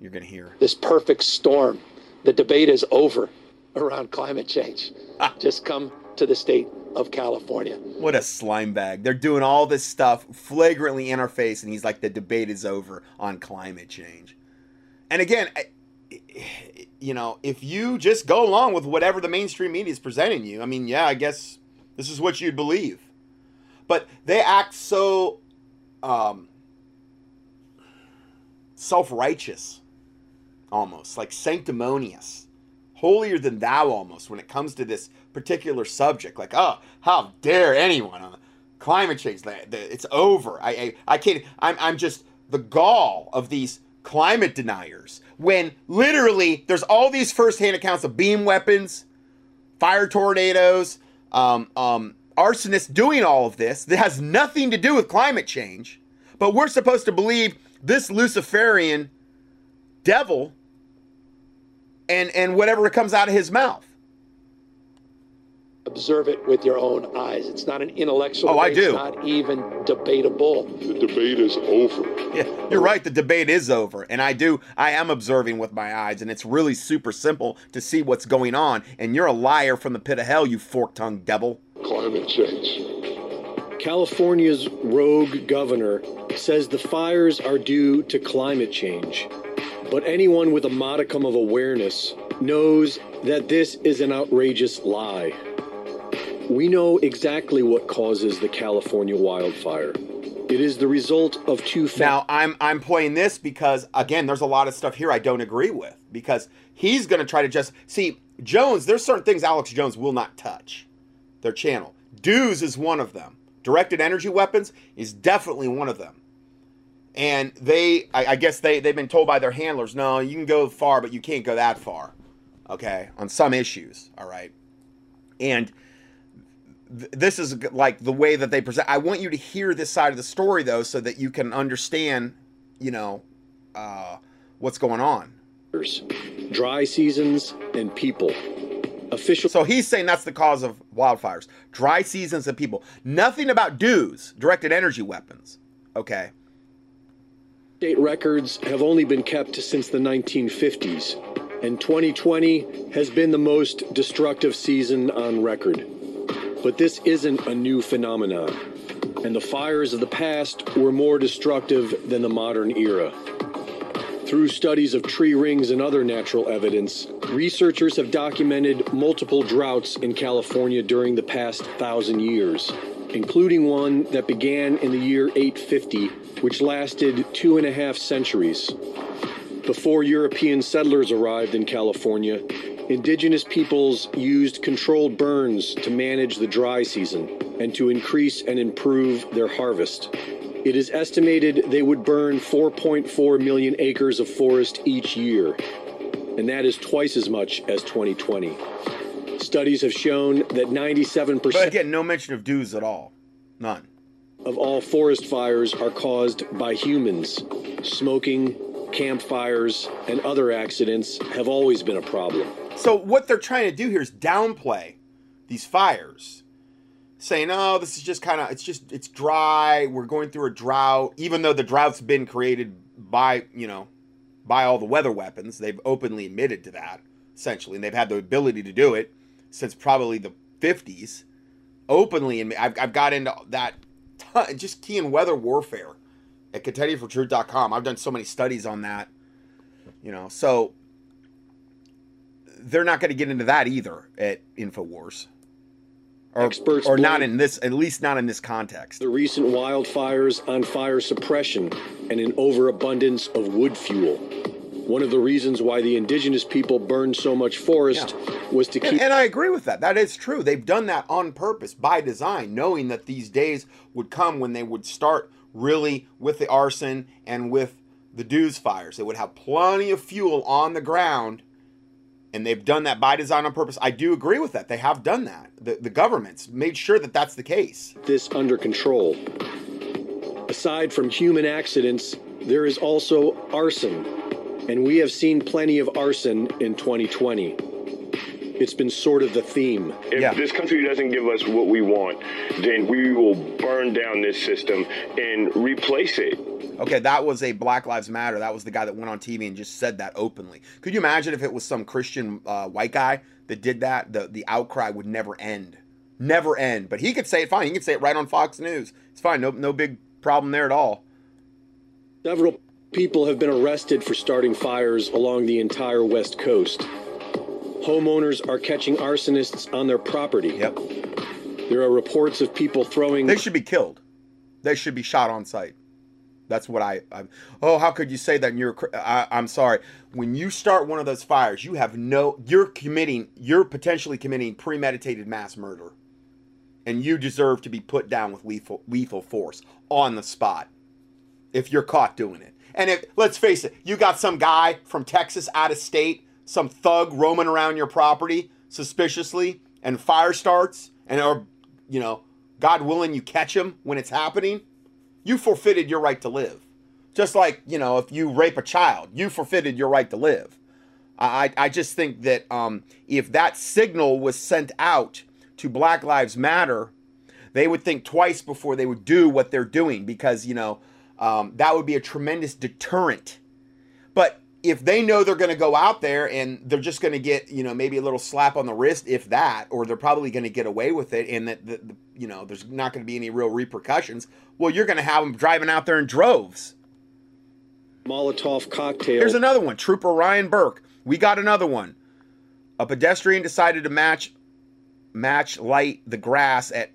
you're going to hear. This perfect storm. The debate is over around climate change. Ah. Just come to the state of California. What a slime bag. They're doing all this stuff flagrantly in our face, and he's like, the debate is over on climate change. And again, you know, if you just go along with whatever the mainstream media is presenting you, I mean, yeah, I guess this is what you'd believe. But they act so um, self-righteous, almost, like sanctimonious, holier than thou almost when it comes to this particular subject. Like, oh, how dare anyone on climate change, it's over. I, I, I can't, I'm, I'm just the gall of these climate deniers, when literally there's all these first-hand accounts of beam weapons, fire tornadoes, um, um, arsonists doing all of this that has nothing to do with climate change, but we're supposed to believe this Luciferian devil and and whatever comes out of his mouth. Observe it with your own eyes. It's not an intellectual. Oh, I do. It's not even debatable. The debate is over. Yeah, you're right. The debate is over. And I do. I am observing with my eyes. And it's really super simple to see what's going on. And you're a liar from the pit of hell, you fork-tongued devil. Climate change. California's rogue governor says the fires are due to climate change. But anyone with a modicum of awareness knows that this is an outrageous lie. We know exactly what causes the California wildfire. It is the result of two factors. Now, I'm I'm playing this because, again, there's a lot of stuff here I don't agree with. Because he's going to try to just... See, Jones, there's certain things Alex Jones will not touch. Their channel. Dues is one of them. Directed energy weapons is definitely one of them. And they, I, I guess they, they've been told by their handlers, no, you can go far, but you can't go that far, okay, on some issues, all right? And th this is like the way that they present. I want you to hear this side of the story, though, so that you can understand, you know, uh, what's going on. Dry seasons and people. Official. So he's saying that's the cause of wildfires. Dry seasons and people. Nothing about dues, directed energy weapons, okay? State records have only been kept since the nineteen fifties, and twenty twenty has been the most destructive season on record. But this isn't a new phenomenon, and the fires of the past were more destructive than the modern era. Through studies of tree rings and other natural evidence, researchers have documented multiple droughts in California during the past thousand years, including one that began in the year eight fifty, which lasted two and a half centuries. Before European settlers arrived in California, indigenous peoples used controlled burns to manage the dry season and to increase and improve their harvest. It is estimated they would burn four point four million acres of forest each year, and that is twice as much as twenty twenty. Studies have shown that ninety-seven percent... But again, no mention of dues at all. None. ...of all forest fires are caused by humans. Smoking, campfires, and other accidents have always been a problem. So what they're trying to do here is downplay these fires. Saying, oh, this is just kind of... It's just... It's dry. We're going through a drought. Even though the drought's been created by, you know, by all the weather weapons. They've openly admitted to that, essentially. And they've had the ability to do it since probably the fifties, openly, and I've, I've got into that, ton, just key in weather warfare at contending for truth dot com. I've done so many studies on that, you know, so they're not going to get into that either at InfoWars. Or, Experts or not in this, at least not in this context. The recent wildfires on fire suppression and an overabundance of wood fuel. One of the reasons why the indigenous people burned so much forest yeah. was to keep... And, and I agree with that. That is true. They've done that on purpose, by design, knowing that these days would come when they would start really with the arson and with the Dews fires. They would have plenty of fuel on the ground, and they've done that by design on purpose. I do agree with that. They have done that. The, the government's made sure that that's the case. This under control. Aside from human accidents, there is also arson. And we have seen plenty of arson in twenty twenty. It's been sort of the theme. If yeah. this country doesn't give us what we want, then we will burn down this system and replace it. Okay, that was a Black Lives Matter. That was the guy that went on T V and just said that openly. Could you imagine if it was some Christian uh, white guy that did that? The, the outcry would never end. Never end. But he could say it fine. He could say it right on Fox News. It's fine. No, no big problem there at all. Several people have been arrested for starting fires along the entire West Coast. Homeowners are catching arsonists on their property. Yep. There are reports of people throwing... They should be killed. They should be shot on sight. That's what I... I oh, how could you say that? And you're, I, I'm sorry. When you start one of those fires, you have no... You're committing... You're potentially committing premeditated mass murder. And you deserve to be put down with lethal, lethal force on the spot if you're caught doing it. And if, let's face it, you got some guy from Texas out of state, some thug roaming around your property suspiciously, and fire starts, and or, you know, God willing, you catch him when it's happening, you forfeited your right to live. Just like, you know, if you rape a child, you forfeited your right to live. I, I just think that um, if that signal was sent out to Black Lives Matter, they would think twice before they would do what they're doing, because, you know, Um, that would be a tremendous deterrent. But if they know they're going to go out there and they're just going to get, you know, maybe a little slap on the wrist, if that, or they're probably going to get away with it, and that, the, the, you know, there's not going to be any real repercussions, well, you're going to have them driving out there in droves. Molotov cocktail. Here's another one. Trooper Ryan Burke. We got another one. A pedestrian decided to match, match light the grass at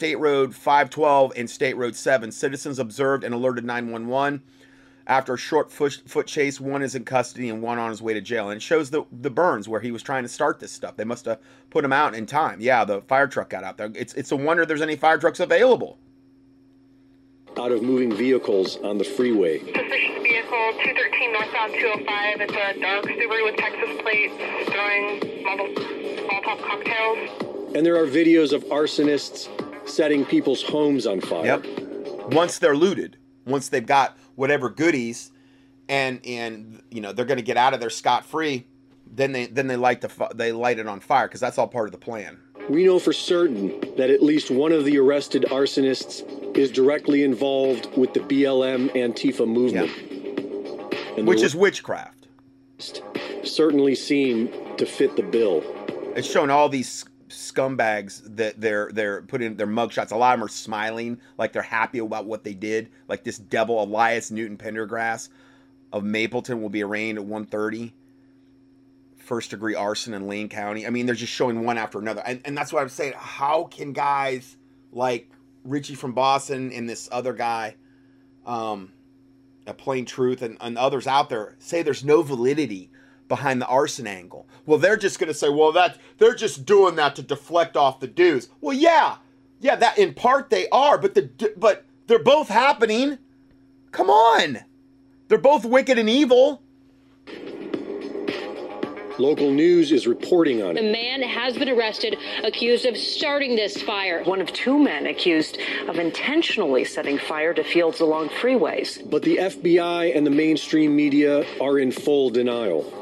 State Road five twelve and State Road seven. Citizens observed and alerted nine one one. After a short foot, foot chase, one is in custody and one on his way to jail. And it shows the, the burns where he was trying to start this stuff. They must have put him out in time. Yeah, the fire truck got out there. It's, it's a wonder there's any fire trucks available. Out of moving vehicles on the freeway. Suspicious vehicle, two thirteen northbound two oh five. It's a dark Subaru with Texas plates, throwing Molotov cocktails. And there are videos of arsonists setting people's homes on fire. Yep. Once they're looted, once they've got whatever goodies, and and you know they're going to get out of there scot-free, then they then they light the they light it on fire, because that's all part of the plan. We know for certain that at least one of the arrested arsonists is directly involved with the B L M Antifa movement, yep. and which is witchcraft. Certainly seem to fit the bill. It's shown all these scumbags that they're they're putting their mugshots. A lot of them are smiling like they're happy about what they did. Like this devil Elias Newton Pendergrass of Mapleton will be arraigned at one thirty. First degree arson in Lane County. I mean, they're just showing one after another, and, and that's what I'm saying. How can guys like Richie from Boston and this other guy, um, a Plain Truth, and, and others out there say there's no validity behind the arson angle? Well, they're just going to say, well, that they're just doing that to deflect off the Jews. Well, yeah, yeah, that in part they are, but the but they're both happening. Come on, they're both wicked and evil. Local news is reporting on it. The man has been arrested, accused of starting this fire. One of two men accused of intentionally setting fire to fields along freeways. But the F B I and the mainstream media are in full denial.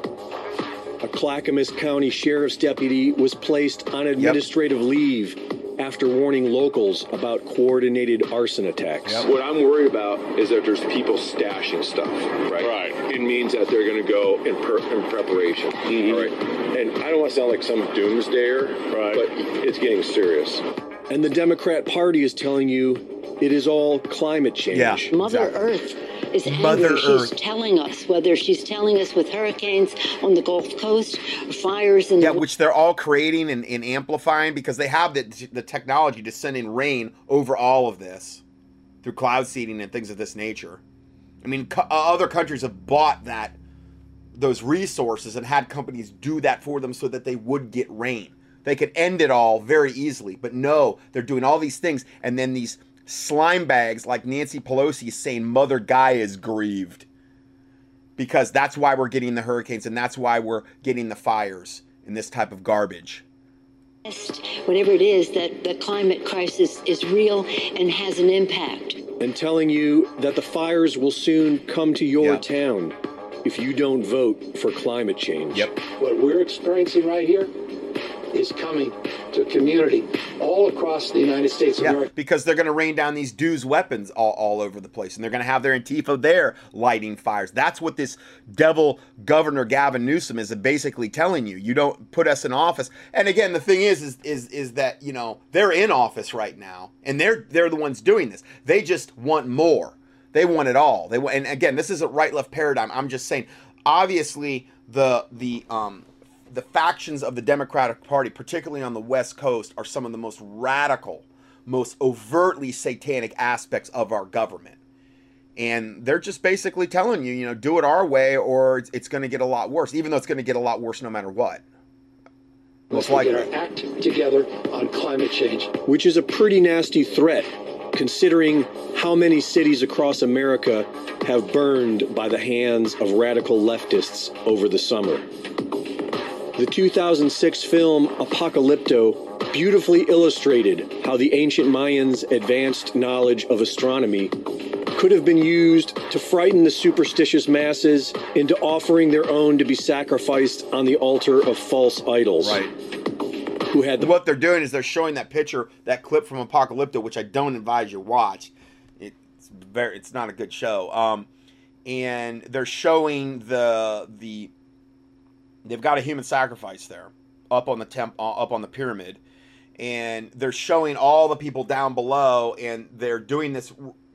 A Clackamas County sheriff's deputy was placed on administrative yep. leave after warning locals about coordinated arson attacks. Yep. What I'm worried about is that there's people stashing stuff, right? Right. It means that they're going to go in, per in preparation, mm-hmm. all right? And I don't want to sound like some doomsdayer, right. but it's getting serious. And the Democrat Party is telling you it is all climate change. Yeah, exactly. Mother Earth is angry. She's telling us, whether she's telling us with hurricanes on the Gulf Coast, fires in yeah, the... which they're all creating and, and amplifying, because they have the, the technology to send in rain over all of this through cloud seeding and things of this nature. I mean, co other countries have bought that those resources and had companies do that for them so that they would get rain. They could end it all very easily, but no, they're doing all these things. And then these slime bags like Nancy Pelosi saying mother guy is grieved because that's why we're getting the hurricanes and that's why we're getting the fires and this type of garbage. Whatever it is, that the climate crisis is real and has an impact. And telling you that the fires will soon come to your yep. town if you don't vote for climate change. Yep. What we're experiencing right here is coming to community all across the United States of yeah, America. Because they're going to rain down these dudes' weapons all, all over the place. And they're going to have their Antifa there lighting fires. That's what this devil governor Gavin Newsom is basically telling you. You don't put us in office. And again, the thing is, is, is, is that, you know, they're in office right now. And they're, they're the ones doing this. They just want more. They want it all. They want, and again, this is a right-left paradigm. I'm just saying, obviously, the, the, um, the factions of the Democratic Party, particularly on the West Coast, are some of the most radical, most overtly satanic aspects of our government. And they're just basically telling you, you know, do it our way or it's, it's going to get a lot worse, even though it's going to get a lot worse no matter what. Most likely. We're going to act together on climate change, which is a pretty nasty threat, considering how many cities across America have burned by the hands of radical leftists over the summer. The two thousand six film Apocalypto beautifully illustrated how the ancient Mayans' advanced knowledge of astronomy could have been used to frighten the superstitious masses into offering their own to be sacrificed on the altar of false idols. Right. Who had the- what they're doing is they're showing that picture, that clip from Apocalypto, which I don't advise you watch. It's very, it's not a good show. Um, and they're showing the the. They've got a human sacrifice there up on the temp, uh, up on the pyramid, and they're showing all the people down below, and they're doing this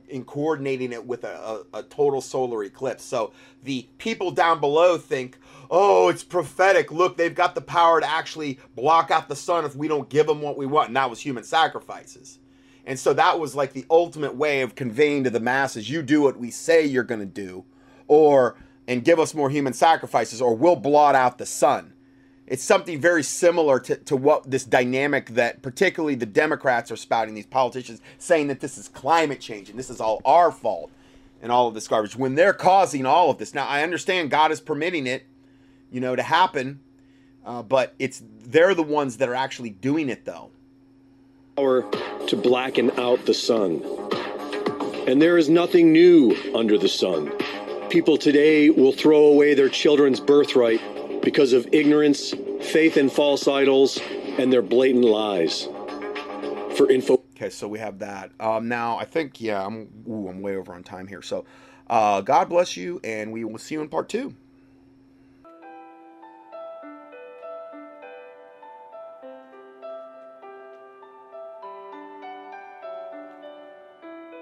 in coordinating it with a, a, a total solar eclipse. So the people down below think, oh, it's prophetic. Look, they've got the power to actually block out the sun if we don't give them what we want. And that was human sacrifices. And so that was like the ultimate way of conveying to the masses, you do what we say you're going to do, or... and give us more human sacrifices or we'll blot out the sun. It's something very similar to, to what this dynamic that particularly the Democrats are spouting, these politicians saying that this is climate change and this is all our fault and all of this garbage when they're causing all of this. Now, I understand God is permitting it, you know, to happen, uh, but it's they're the ones that are actually doing it, though. Power to blacken out the sun. And there is nothing new under the sun. People today will throw away their children's birthright because of ignorance, faith in false idols, and their blatant lies. For info. Okay, so we have that. Um, now, I think, yeah, I'm, ooh, I'm way over on time here. So uh, God bless you, and we will see you in part two.